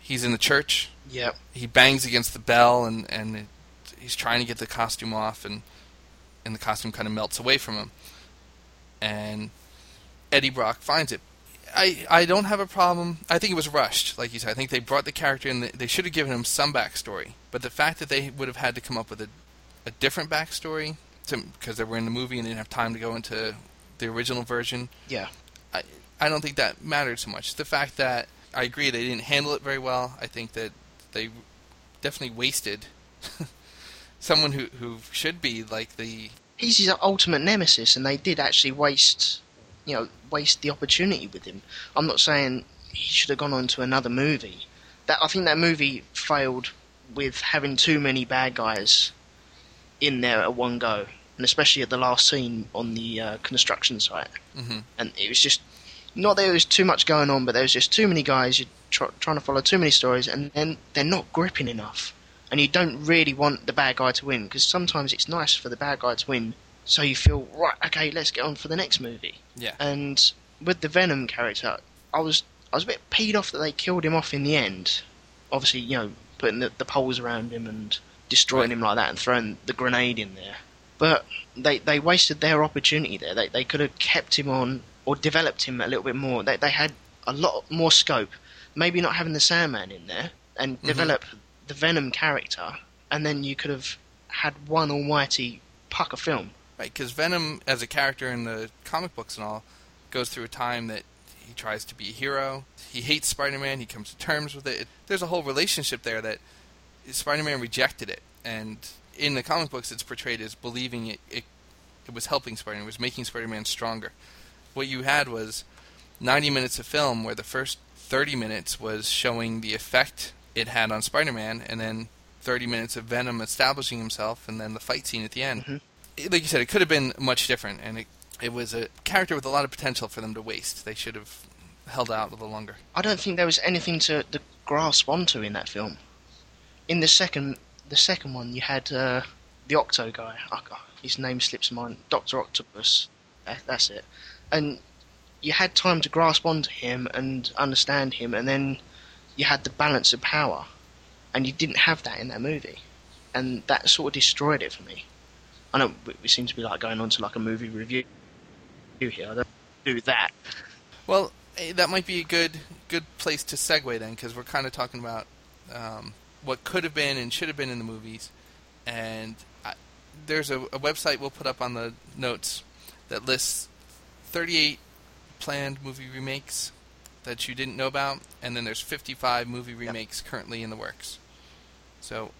he's in the church. Yep. He bangs against the bell, and he's trying to get the costume off, and the costume kind of melts away from him. And Eddie Brock finds it. I don't have a problem. I think it was rushed, like you said. I think they brought the character in. They should have given him some backstory. But the fact that they would have had to come up with a different backstory, because they were in the movie and didn't have time to go into the original version. Yeah. I don't think that mattered so much. The fact that I agree they didn't handle it very well, I think that they definitely wasted someone who should be like the... He's his ultimate nemesis, and they did actually waste the opportunity with him. I'm not saying he should have gone on to another movie. I think that movie failed with having too many bad guys in there at one go, and especially at the last scene on the construction site. Mm-hmm. And it was just... Not that there was too much going on, but there was just too many guys. You're trying to follow too many stories, and then they're not gripping enough. And you don't really want the bad guy to win, because sometimes it's nice for the bad guy to win, so you feel, right, okay, let's get on for the next movie. Yeah. And with the Venom character, I was a bit peed off that they killed him off in the end. Obviously, putting the poles around him and destroying him like that and throwing the grenade in there. But they wasted their opportunity there. They could have kept him on... or developed him a little bit more. They had a lot more scope. Maybe not having the Sandman in there, and develop the Venom character, and then you could have had one almighty puck of film. Right, because Venom, as a character in the comic books and all, goes through a time that he tries to be a hero. He hates Spider-Man. He comes to terms with it. There's a whole relationship there that Spider-Man rejected it. And in the comic books, it's portrayed as believing it was helping Spider-Man. It was making Spider-Man stronger. What you had was 90 minutes of film where the first 30 minutes was showing the effect it had on Spider-Man, and then 30 minutes of Venom establishing himself, and then the fight scene at the end. Mm-hmm. Like you said, it could have been much different, and it was a character with a lot of potential for them to waste. They should have held out a little longer. I don't think there was anything to grasp onto in that film. In the second one, you had the Octo guy. His name slips my mind. Dr. Octopus. That's it. And you had time to grasp onto him and understand him, and then you had the balance of power. And you didn't have that in that movie. And that sort of destroyed it for me. I know it seems to be like going on to like a movie review here. I don't do that. Well, that might be a good place to segue then, because we're kind of talking about what could have been and should have been in the movies. And there's a website we'll put up on the notes that lists 38 planned movie remakes that you didn't know about, and then there's 55 movie remakes currently in the works. So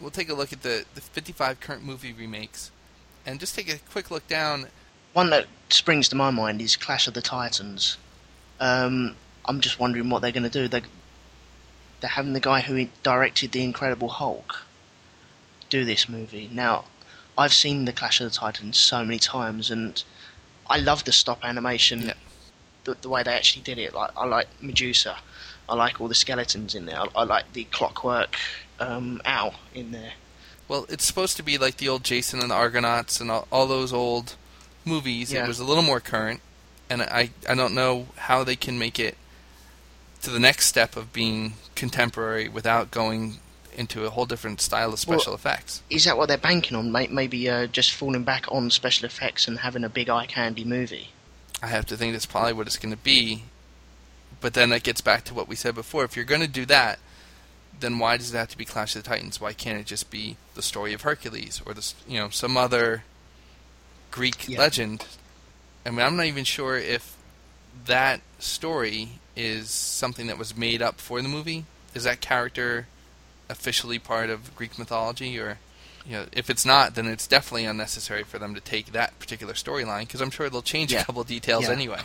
we'll take a look at the 55 current movie remakes and just take a quick look down. One that springs to my mind is Clash of the Titans. I'm just wondering what they're going to do. They're having the guy who directed The Incredible Hulk do this movie. Now, I've seen The Clash of the Titans so many times, and I love the stop animation, the way they actually did it. Like, I like Medusa. I like all the skeletons in there. I like the clockwork owl in there. Well, it's supposed to be like the old Jason and the Argonauts and all those old movies. Yeah. It was a little more current, and I don't know how they can make it to the next step of being contemporary without going into a whole different style of special effects. Is that what they're banking on? Maybe just falling back on special effects and having a big eye candy movie? I have to think that's probably what it's going to be, but then that gets back to what we said before. If you're going to do that, then why does it have to be Clash of the Titans? Why can't it just be the story of Hercules or some other Greek legend? I mean, I'm not even sure if that story is something that was made up for the movie. Is that character officially part of Greek mythology? Or, if it's not, then it's definitely unnecessary for them to take that particular storyline, because I'm sure they'll change a couple of details anyway.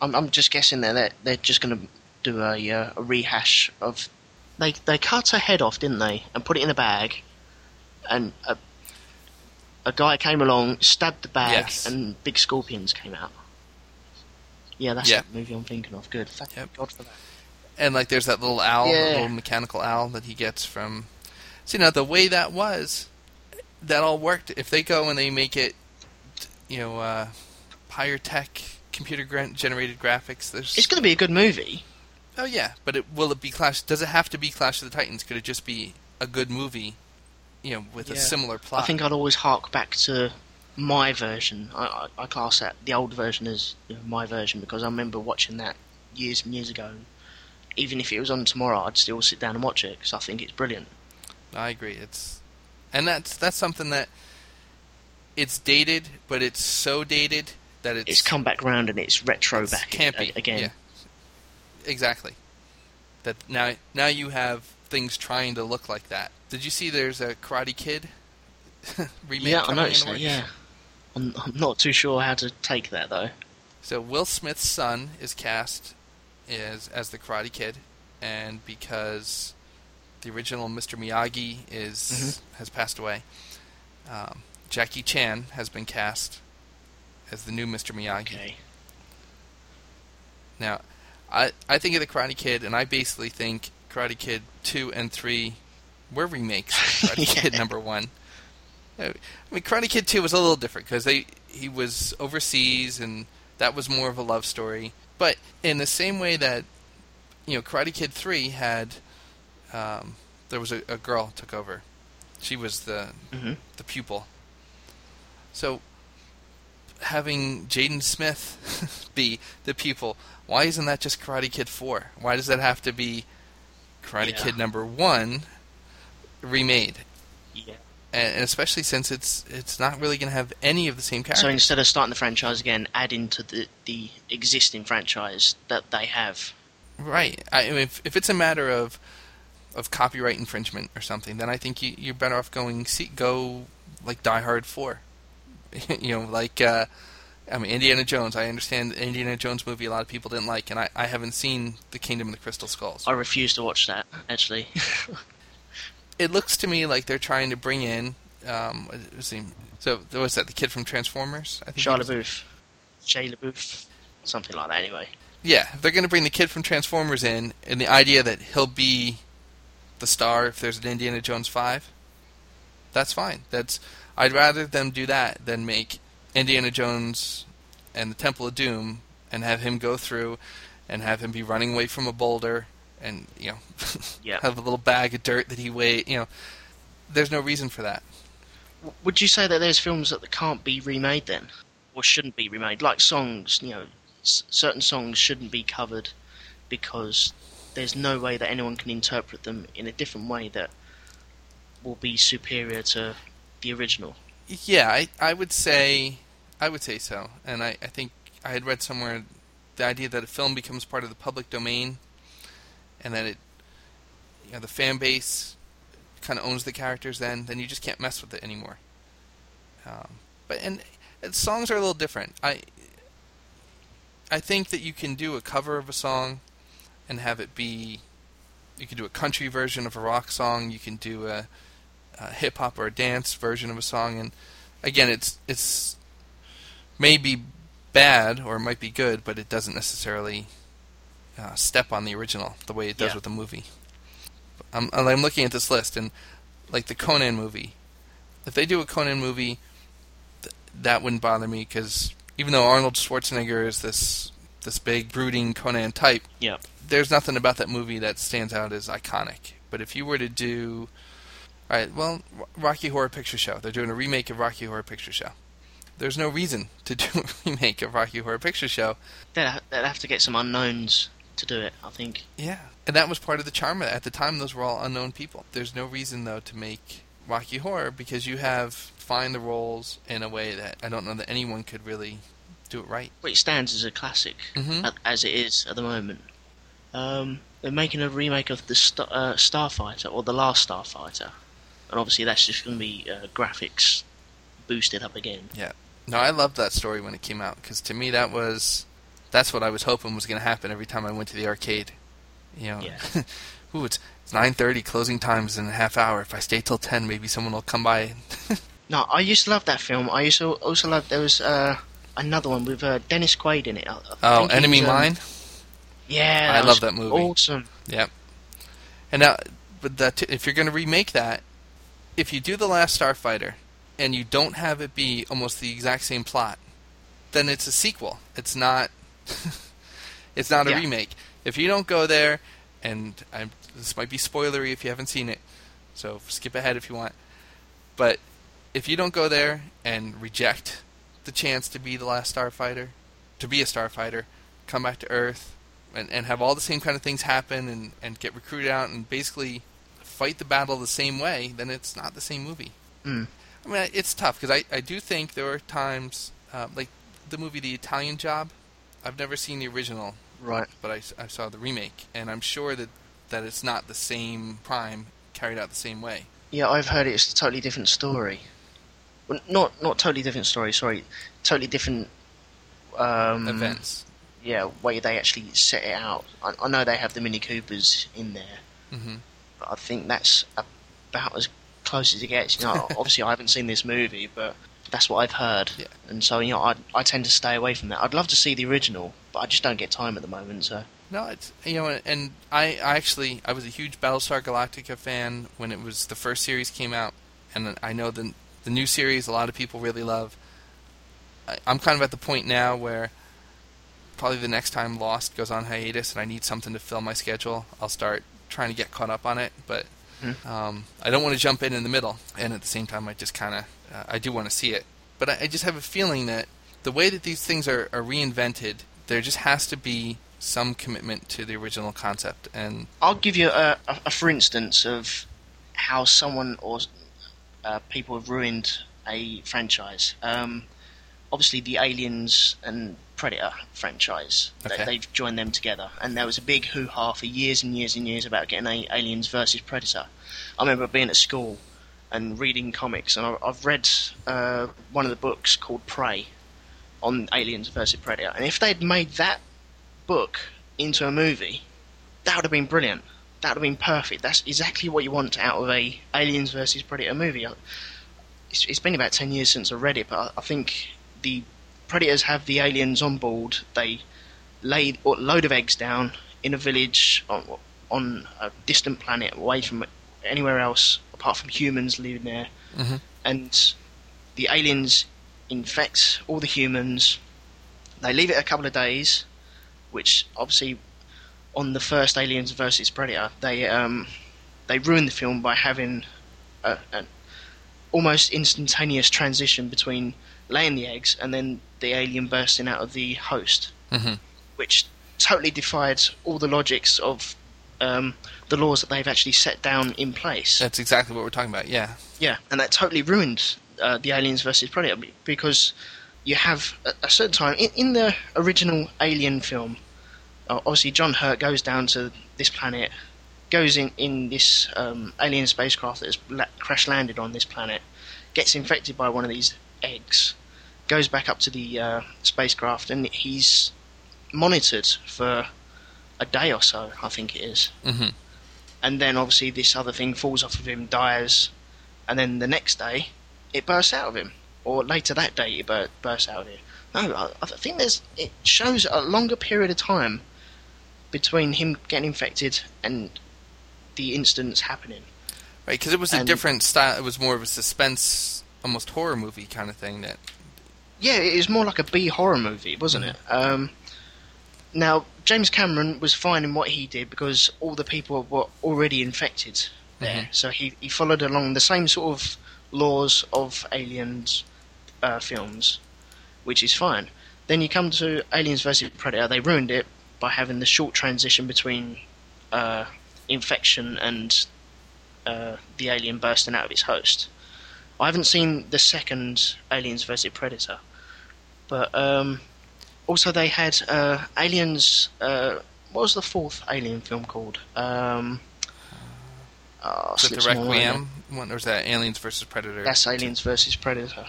I'm just guessing that they're just going to do a rehash of... They cut her head off, didn't they? And put it in a bag, and a guy came along, stabbed the bag, and big scorpions came out. Yeah, that's the movie I'm thinking of. Good. Thank God for that. And, there's that little owl, that little mechanical owl that he gets from... So, the way that all worked. If they go and they make it, pyrotech, computer-generated graphics... It's going to be a good movie. Oh, yeah, but will it be Clash... Does it have to be Clash of the Titans? Could it just be a good movie, with a similar plot? I think I'd always hark back to my version. I class that, the old version, as my version, because I remember watching that years and years ago. Even if it was on tomorrow, I'd still sit down and watch it, because I think it's brilliant. I agree. And that's something that... It's dated, but it's so dated that it's... It's come back round and it's retro back again. Yeah. Exactly. That now you have things trying to look like that. Did you see there's a Karate Kid remake? Yeah, I noticed that, yeah. I'm not too sure how to take that, though. So Will Smith's son is cast as the Karate Kid, and because the original Mr. Miyagi has passed away, Jackie Chan has been cast as the new Mr. Miyagi. Okay. Now, I think of the Karate Kid, and I basically think Karate Kid 2 and 3 were remakes of Karate Kid number 1. I mean, Karate Kid 2 was a little different, because he was overseas, and that was more of a love story. But in the same way that, Karate Kid 3 had, there was a girl took over. She was the pupil. So having Jaden Smith be the pupil, why isn't that just Karate Kid 4? Why does that have to be Karate Kid number 1 remade? Yeah. And especially since it's not really going to have any of the same characters. So instead of starting the franchise again, add into the existing franchise that they have. Right. I mean, if it's a matter of copyright infringement or something, then I think you're better off go like Die Hard 4. Indiana Jones. I understand the Indiana Jones movie a lot of people didn't like, and I haven't seen The Kingdom of the Crystal Skulls. I refuse to watch that, actually. It looks to me like they're trying to bring in, so what was that, the kid from Transformers? I think Shia LaBeouf. something like that anyway. Yeah, they're going to bring the kid from Transformers in, and the idea that he'll be the star if there's an Indiana Jones 5, that's fine. I'd rather them do that than make Indiana Jones and the Temple of Doom and have him go through and have him be running away from a boulder and, you know, have a little bag of dirt that he weighs. You know, there's no reason for that. Would you say that there's films that can't be remade then? Or shouldn't be remade? Like songs, you know, certain songs shouldn't be covered because there's no way that anyone can interpret them in a different way that will be superior to the original. Yeah, I would say so. And I think I had read somewhere the idea that a film becomes part of the public domain and that it, you know, the fan base kind of owns the characters then you just can't mess with it anymore. But songs are a little different. I think that you can do a cover of a song and have it be, you can do a country version of a rock song, you can do a hip-hop or a dance version of a song, and again, it's maybe bad, or it might be good, but it doesn't necessarily step on the original the way it does with the movie. I'm looking at this list, and like the Conan movie, if they do a Conan movie, that wouldn't bother me, because even though Arnold Schwarzenegger is this big, brooding Conan type, there's nothing about that movie that stands out as iconic. But if you were to do... All right, well, Rocky Horror Picture Show. They're doing a remake of Rocky Horror Picture Show. There's no reason to do a remake of Rocky Horror Picture Show. They'd have to get some unknowns to do it, I think. Yeah, and that was part of the charm of it. At the time, those were all unknown people. There's no reason, though, to make Rocky Horror because you have... find the roles in a way that I don't know that anyone could really do it right. Well, it stands as a classic, as it is at the moment. They're making a remake of the Starfighter, or The Last Starfighter. And obviously that's just going to be graphics boosted up again. Yeah. No, I loved that story when it came out, because to me that's what I was hoping was going to happen every time I went to the arcade. You know, ooh, it's 9:30, closing time is in a half hour. If I stay till 10, maybe someone will come by. No, I used to love that film. I used to also love... There was another one with Dennis Quaid in it. Enemy Mine? Yeah. I love that movie. Awesome. Yep. And now, but if you're going to remake that, if you do The Last Starfighter and you don't have it be almost the exact same plot, then it's a sequel. It's not... it's not a remake. If you don't go there, and this might be spoilery if you haven't seen it, so skip ahead if you want, but... If you don't go there and reject the chance to be the last starfighter, to be a starfighter, come back to Earth, and have all the same kind of things happen and get recruited out and basically fight the battle the same way, then it's not the same movie. Mm. I mean, it's tough, because I do think there are times, like the movie The Italian Job, I've never seen the original, right? But I saw the remake, and I'm sure that it's not the same crime carried out the same way. Yeah, I've heard it's a totally different story. Well, not totally different story, sorry. Totally different... events. Yeah, way they actually set it out. I know they have the Mini Coopers in there. Mm-hmm. But I think that's about as close as it gets. You know, obviously, I haven't seen this movie, but that's what I've heard. Yeah. And so, you know, I tend to stay away from that. I'd love to see the original, but I just don't get time at the moment, so... No, it's, you know, and I was a huge Battlestar Galactica fan when it was the first series came out, and I know the new series a lot of people really love. I'm kind of at the point now where probably the next time Lost goes on hiatus and I need something to fill my schedule, I'll start trying to get caught up on it. But I don't want to jump in the middle. And at the same time, I just kind of I do want to see it. But I just have a feeling that the way that these things are reinvented, there just has to be some commitment to the original concept. And I'll give you a for instance of how someone or... people have ruined a franchise. Obviously, the Aliens and Predator franchise. Okay. They've joined them together. And there was a big hoo-ha for years and years and years about getting Aliens versus Predator. I remember being at school and reading comics, and I've read one of the books called Prey on Aliens versus Predator. And if they'd made that book into a movie, that would have been brilliant. That would have been perfect. That's exactly what you want out of a Aliens vs Predator movie. It's been about 10 years since I read it, but I think the predators have the aliens on board, they lay a load of eggs down in a village on a distant planet away from anywhere else apart from humans living there. Mm-hmm. And the aliens infect all the humans. They leave it a couple of days, which obviously on the first Aliens versus Predator, they ruined the film by having an almost instantaneous transition between laying the eggs and then the alien bursting out of the host, mm-hmm. which totally defied all the logics of the laws that they've actually set down in place. That's exactly what we're talking about, yeah. Yeah, and that totally ruined the Aliens versus Predator, because you have a certain time in the original Alien film. Obviously, John Hurt goes down to this planet, goes in this alien spacecraft that has crash-landed on this planet, gets infected by one of these eggs, goes back up to the spacecraft, and he's monitored for a day or so, I think it is. Mm-hmm. And then, obviously, this other thing falls off of him, dies, and then the next day, it bursts out of him. Or later that day, it bursts out of him. No, I think it shows a longer period of time between him getting infected and the incidents happening. Right, because it was a different style. It was more of a suspense, almost horror movie kind of thing. Yeah, it was more like a B-horror movie, wasn't it? Now, James Cameron was fine in what he did because all the people were already infected there. Mm-hmm. So he followed along the same sort of laws of Aliens films, which is fine. Then you come to Aliens vs. Predator. They ruined it by having the short transition between infection and the alien bursting out of its host. I haven't seen the second Aliens vs. Predator, but also they had Aliens. What was the fourth Alien film called? Was it the Requiem one, or was that Aliens vs. Predator? That's Aliens vs. Predator.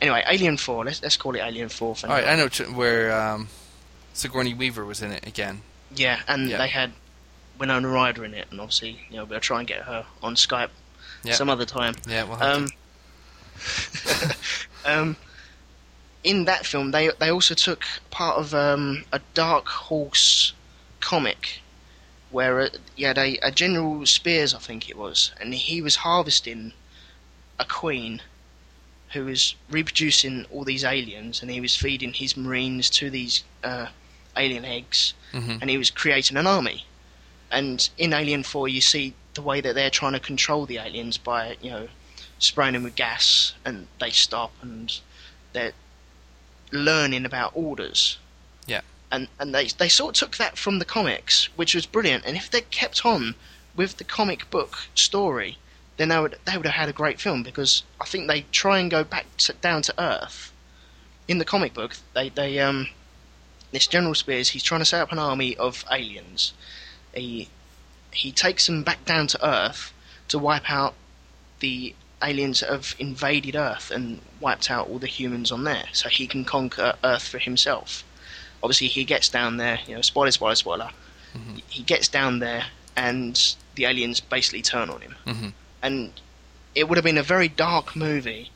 Anyway, Alien 4. Let's call it Alien 4 for now. All right, I know where Sigourney Weaver was in it again. Yeah, and they had Winona Ryder in it, and obviously, we'll try and get her on Skype some other time. Yeah, we'll have to. In that film, they also took part of a Dark Horse comic where you had a General Spears, I think it was, and he was harvesting a queen who was reproducing all these aliens, and he was feeding his marines to these alien eggs, mm-hmm. and he was creating an army. And in Alien 4, you see the way that they're trying to control the aliens by, spraying them with gas, and they stop, and they're learning about orders. Yeah. And they sort of took that from the comics, which was brilliant. And if they kept on with the comic book story, then they would have had a great film, because I think they try and go back down to earth. In the comic book, this General Spears, he's trying to set up an army of aliens. He takes them back down to earth to wipe out the aliens that have invaded Earth and wiped out all the humans on there, so he can conquer Earth for himself. Obviously, he gets down there. Spoiler. Mm-hmm. He gets down there, and the aliens basically turn on him. Mm-hmm. And it would have been a very dark movie,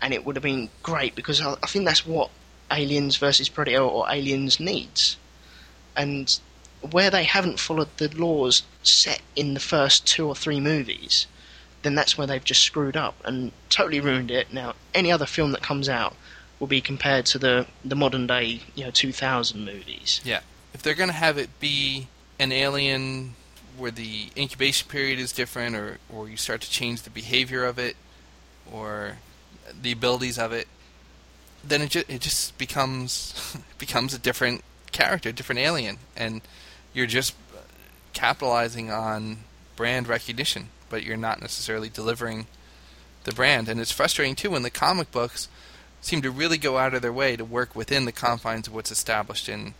and it would have been great, because I think that's what Aliens versus Predator or Aliens needs. And where they haven't followed the laws set in the first 2 or 3 movies, then that's where they've just screwed up and totally ruined it. Now, any other film that comes out will be compared to the modern day 2000 movies. Yeah. If they're going to have it be an alien where the incubation period is different, or you start to change the behavior of it or the abilities of it, then it just becomes a different character, a different alien, and you're just capitalizing on brand recognition, but you're not necessarily delivering the brand. And it's frustrating too when the comic books seem to really go out of their way to work within the confines of what's established in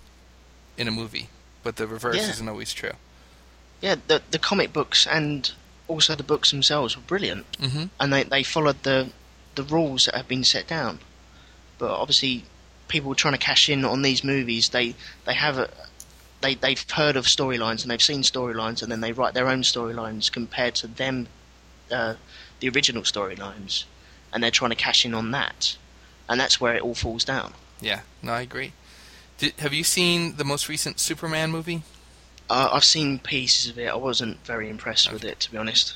a movie, but the reverse isn't always true. Yeah, the comic books and also the books themselves were brilliant, mm-hmm. and they followed the rules that have been set down. But obviously, people trying to cash in on these movies, they've heard of storylines and they've seen storylines, and then they write their own storylines compared to the original storylines, and they're trying to cash in on that. and that's where it all falls down. Yeah, no, I agree. Have you seen the most recent Superman movie? I've seen pieces of it. I wasn't very impressed with it, to be honest.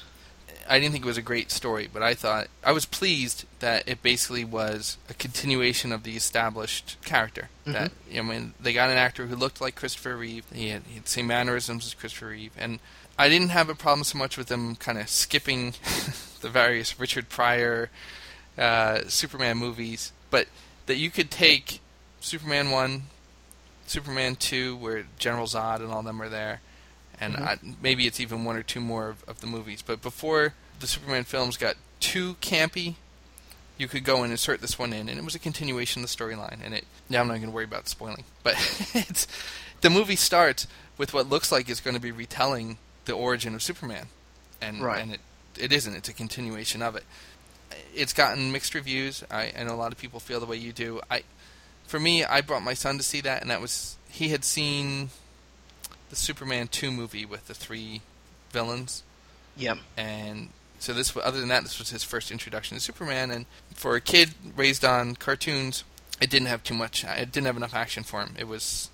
I didn't think it was a great story, but I thought I was pleased that it basically was a continuation of the established character. Mm-hmm. That, I mean, they got an actor who looked like Christopher Reeve. He had the same mannerisms as Christopher Reeve, and I didn't have a problem so much with them kind of skipping the various Richard Pryor Superman movies, but that you could take Superman 1, Superman 2, where General Zod and all them are there, and mm-hmm. Maybe it's even one or two more of the movies. But before the Superman films got too campy, you could go and insert this one in, and it was a continuation of the storyline. And now I'm not going to worry about spoiling, but the movie starts with what looks like it's going to be retelling the origin of Superman, and it isn't. It's a continuation of it. It's gotten mixed reviews. I know a lot of people feel the way you do. For me, I brought my son to see that, and he had seen the Superman 2 movie with the three villains. Yep. And so other than that, this was his first introduction to Superman. And for a kid raised on cartoons, it didn't have too much. It didn't have enough action for him. It was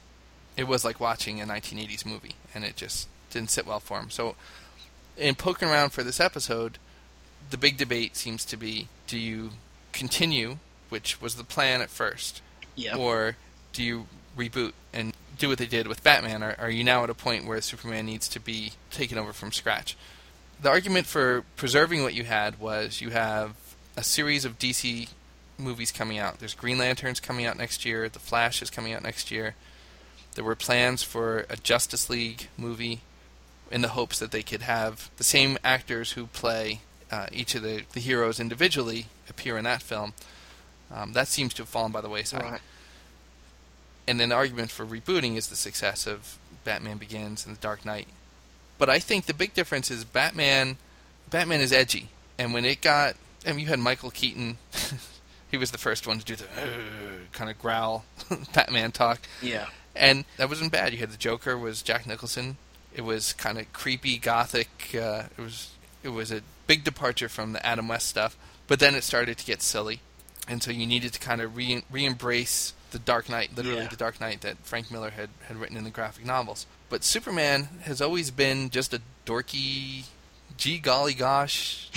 like watching a 1980s movie, and it just didn't sit well for him. So, in poking around for this episode, the big debate seems to be: do you continue, which was the plan at first, yep, or do you reboot and do what they did with Batman? Are you now at a point where Superman needs to be taken over from scratch? The argument for preserving what you had was you have a series of DC movies coming out. There's Green Lantern's coming out next year. The Flash is coming out next year. There were plans for a Justice League movie in the hopes that they could have the same actors who play each of the heroes individually appear in that film. That seems to have fallen by the wayside. Right. And then the argument for rebooting is the success of Batman Begins and The Dark Knight. But I think the big difference is Batman is edgy. And when it got... I mean, you had Michael Keaton. He was the first one to do the kind of growl Batman talk. Yeah. And that wasn't bad. You had the Joker was Jack Nicholson. It was kind of creepy, gothic. It was a big departure from the Adam West stuff. But then it started to get silly. And so you needed to kind of re-embrace... The Dark Knight, literally yeah. The Dark Knight that Frank Miller had written in the graphic novels. But Superman has always been just a dorky, gee golly gosh,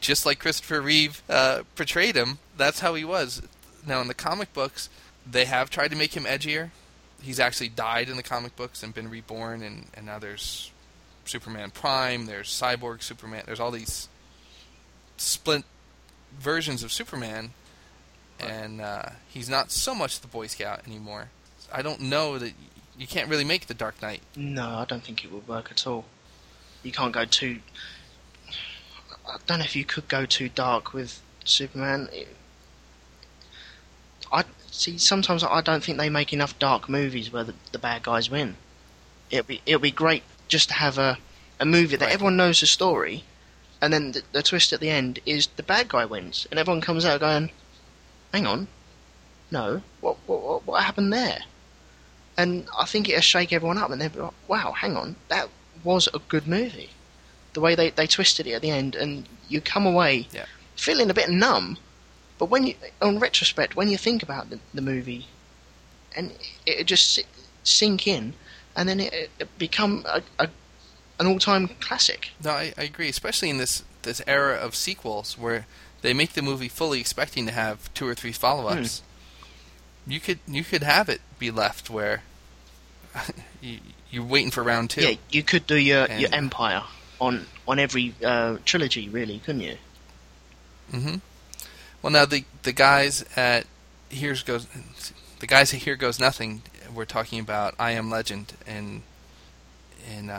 just like Christopher Reeve portrayed him. That's how he was. Now in the comic books, they have tried to make him edgier. He's actually died in the comic books and been reborn, and now there's Superman Prime, there's Cyborg Superman, there's all these splint versions of Superman. And he's not so much the Boy Scout anymore. I don't know that you can't really make the Dark Knight. No, I don't think it would work at all. You can't go too... I don't know if you could go too dark with Superman. Sometimes I don't think they make enough dark movies where the bad guys win. It'd be great just to have a movie that everyone knows the story, and then the twist at the end is the bad guy wins, and everyone comes out going... Hang on, no, what happened there? And I think it'll shake everyone up, and they'll be like, wow, hang on, that was a good movie. The way they twisted it at the end, and you come away feeling a bit numb, but when you, on retrospect, when you think about the movie, and it just sink in, and then it become an all-time classic. No, I agree, especially in this era of sequels, where... They make the movie fully expecting to have 2 or 3 follow-ups. Hmm. You could have it be left where you're waiting for round 2. Yeah, you could do your Empire on every trilogy, really, couldn't you? Mm-hmm. Well, now the guys at Here Goes Nothing were talking about I Am Legend in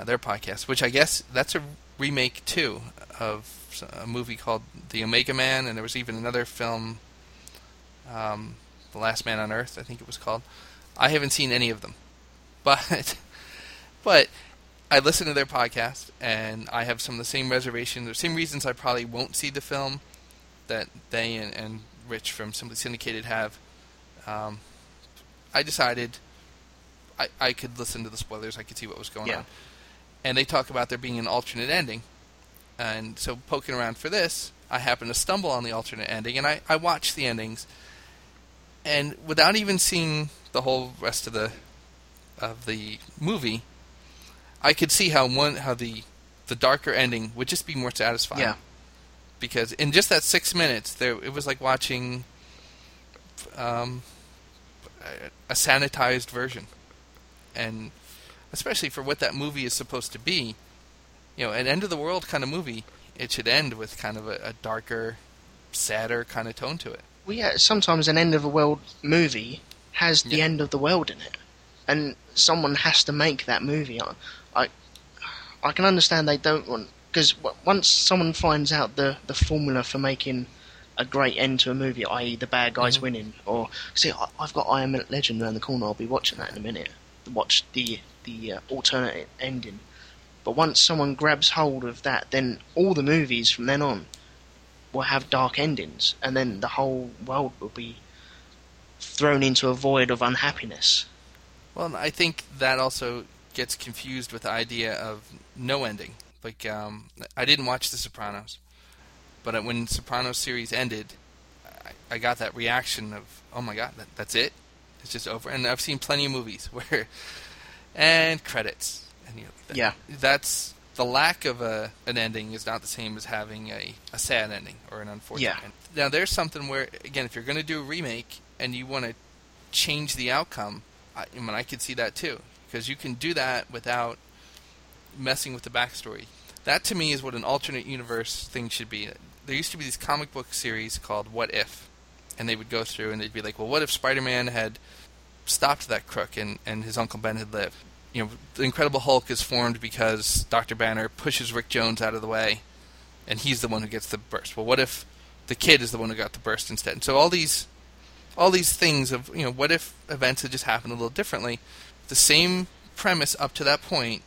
their podcast, which I guess that's a remake too of a movie called The Omega Man, and there was even another film, The Last Man on Earth, I think it was called. I haven't seen any of them, but I listened to their podcast, and I have some of the same reservations, the same reasons I probably won't see the film that they and Rich from Simply Syndicated have. I decided I could listen to the spoilers, I could see what was going on, and they talk about there being an alternate ending. And so poking around for this, I happened to stumble on the alternate ending, and I watched the endings, and without even seeing the whole rest of the movie, I could see how the darker ending would just be more satisfying. Yeah. Because in just that 6 minutes, it was like watching a sanitized version, and especially for what that movie is supposed to be, you know, an end of the world kind of movie. It should end with kind of a darker, sadder kind of tone to it. Well, yeah, sometimes an end of the world movie has the end of the world in it, and someone has to make that movie. I can understand they don't want, because once someone finds out the formula for making a great end to a movie, i.e. the bad guys winning, or see, I've got Iron Man Legend around the corner. I'll be watching that in a minute. Watch the alternate ending. But once someone grabs hold of that, then all the movies from then on will have dark endings, and then the whole world will be thrown into a void of unhappiness. Well, I think that also gets confused with the idea of no ending. Like, I didn't watch The Sopranos, but when Sopranos series ended, I got that reaction of, oh my god, that's it? It's just over. And I've seen plenty of movies where, and credits. And you know, that's the lack of an ending is not the same as having a sad ending or an unfortunate ending. Now, there's something where, again, if you're going to do a remake and you want to change the outcome, I could see that too, because you can do that without messing with the backstory. That, to me, is what an alternate universe thing should be. There used to be these comic book series called What If, and they would go through and they'd be like, well, what if Spider-Man had stopped that crook and his Uncle Ben had lived? You know, the Incredible Hulk is formed because Dr. Banner pushes Rick Jones out of the way, and he's the one who gets the burst. Well, what if the kid is the one who got the burst instead? And so all these things of, you know, what if events had just happened a little differently, the same premise up to that point,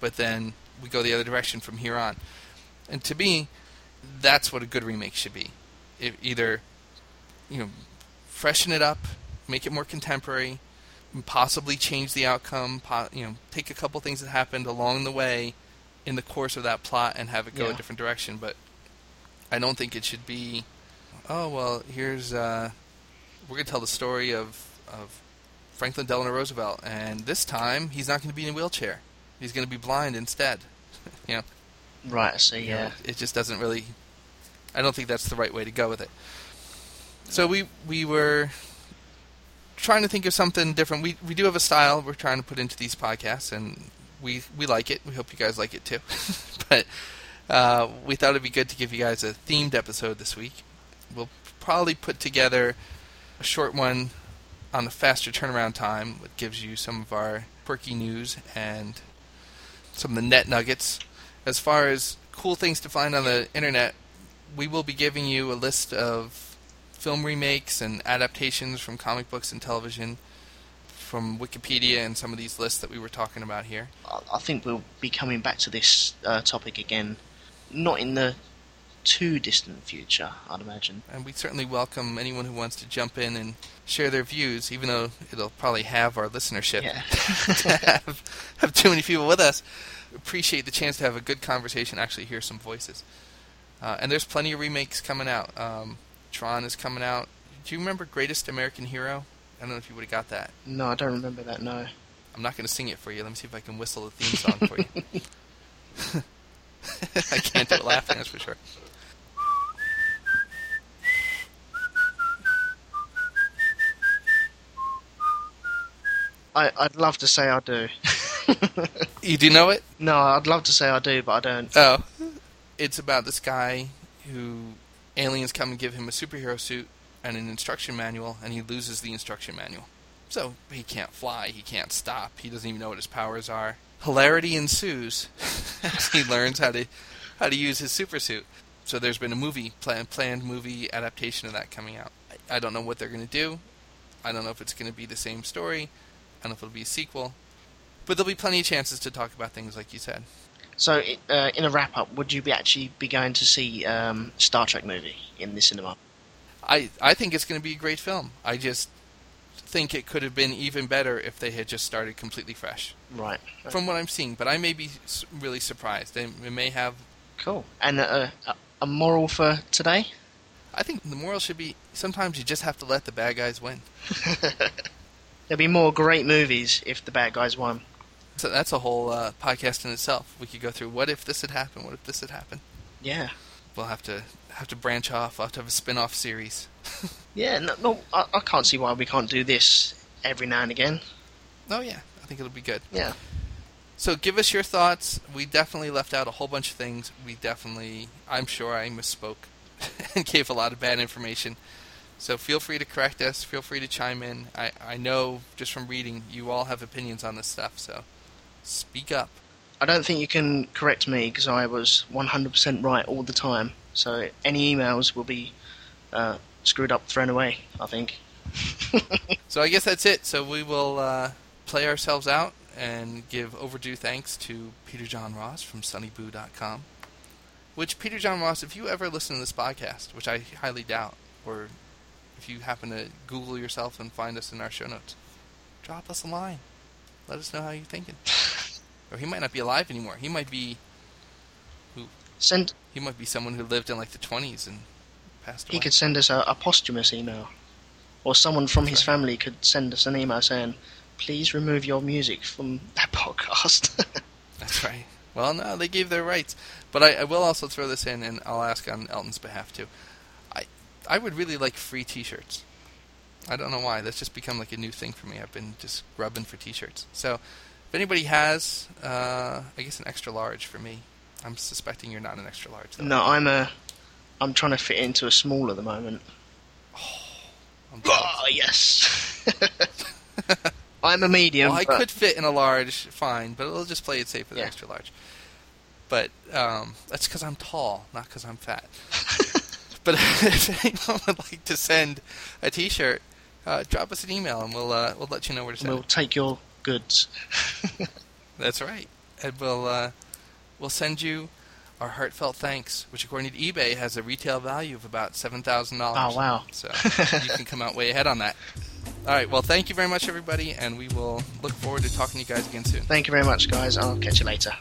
but then we go the other direction from here on. And to me, that's what a good remake should be. Either, you know, freshen it up, make it more contemporary, possibly change the outcome, you know, take a couple things that happened along the way in the course of that plot and have it go a different direction. But I don't think it should be, oh, well, here's, we're going to tell the story of Franklin Delano Roosevelt, and this time he's not going to be in a wheelchair. He's going to be blind instead. You know? Right, I see, yeah. You know, it just doesn't really, I don't think that's the right way to go with it. So we were trying to think of something different. We do have a style we're trying to put into these podcasts, and we like it. We hope you guys like it too. But we thought it'd be good to give you guys a themed episode this week. We'll probably put together a short one on the faster turnaround time that gives you some of our quirky news and some of the net nuggets. As far as cool things to find on the internet, we will be giving you a list of film remakes and adaptations from comic books and television, from Wikipedia and some of these lists that we were talking about here. I think we'll be coming back to this topic again, not in the too distant future, I'd imagine. And we certainly welcome anyone who wants to jump in and share their views, even though it'll probably have our listenership to have too many people with us. Appreciate the chance to have a good conversation, actually hear some voices. And there's plenty of remakes coming out. Tron is coming out. Do you remember Greatest American Hero? I don't know if you would have got that. No, I don't remember that, no. I'm not going to sing it for you. Let me see if I can whistle a theme song for you. I can't do it laughing, that's for sure. I'd love to say I do. You do know it? No, I'd love to say I do, but I don't. Oh. It's about this guy who... aliens come and give him a superhero suit and an instruction manual, and he loses the instruction manual. So he can't fly, he can't stop, he doesn't even know what his powers are. Hilarity ensues as he learns how to use his super suit. So there's been a movie, planned movie adaptation of that coming out. I don't know what they're going to do. I don't know if it's going to be the same story. I don't know if it'll be a sequel. But there'll be plenty of chances to talk about things like you said. So, in a wrap-up, would you actually be going to see Star Trek movie in the cinema? I think it's going to be a great film. I just think it could have been even better if they had just started completely fresh. Right. From what I'm seeing, but I may be really surprised. They may have... Cool. And a moral for today? I think the moral should be sometimes you just have to let the bad guys win. There'd be more great movies if the bad guys won. So that's a whole podcast in itself. We could go through what if this had happened, what if this had happened. Yeah. We'll have to branch off. We'll have to have a spin-off series. Yeah, no, I can't see why we can't do this every now and again. Oh, yeah. I think it'll be good. Yeah. So give us your thoughts. We definitely left out a whole bunch of things. I'm sure I misspoke and gave a lot of bad information. So feel free to correct us. Feel free to chime in. I know just from reading, you all have opinions on this stuff, so speak up. I don't think you can correct me because I was 100% right all the time. So any emails will be screwed up, thrown away, I think. So I guess that's it. So we will play ourselves out and give overdue thanks to Peter John Ross from sunnyboo.com. Which, Peter John Ross, if you ever listen to this podcast, which I highly doubt, or if you happen to Google yourself and find us in our show notes, drop us a line. Let us know how you're thinking. Or he might not be alive anymore. He might be... He might be someone who lived in like the 20s and passed away. He could send us a posthumous email. Or someone from his family could send us an email saying, please remove your music from that podcast. That's right. Well, no, they gave their rights. But I will also throw this in, and I'll ask on Elton's behalf, too. I would really like free T-shirts. I don't know why. That's just become like a new thing for me. I've been just grubbing for T-shirts. So if anybody has, I guess an extra large for me. I'm suspecting you're not an extra large, though. No, I'm trying to fit into a small at the moment. Oh yes. I'm a medium. Well, I could fit in a large, fine, but it'll just play it safe with an extra large. But that's because I'm tall, not because I'm fat. But if anyone would like to send a T-shirt, drop us an email and we'll let you know where to send it. We'll take your goods. That's right, and we'll send you our heartfelt thanks, which according to eBay has a retail value of about $7,000. Oh wow! So you can come out way ahead on that. All right. Well, thank you very much, everybody, and we will look forward to talking to you guys again soon. Thank you very much, guys. I'll catch you later.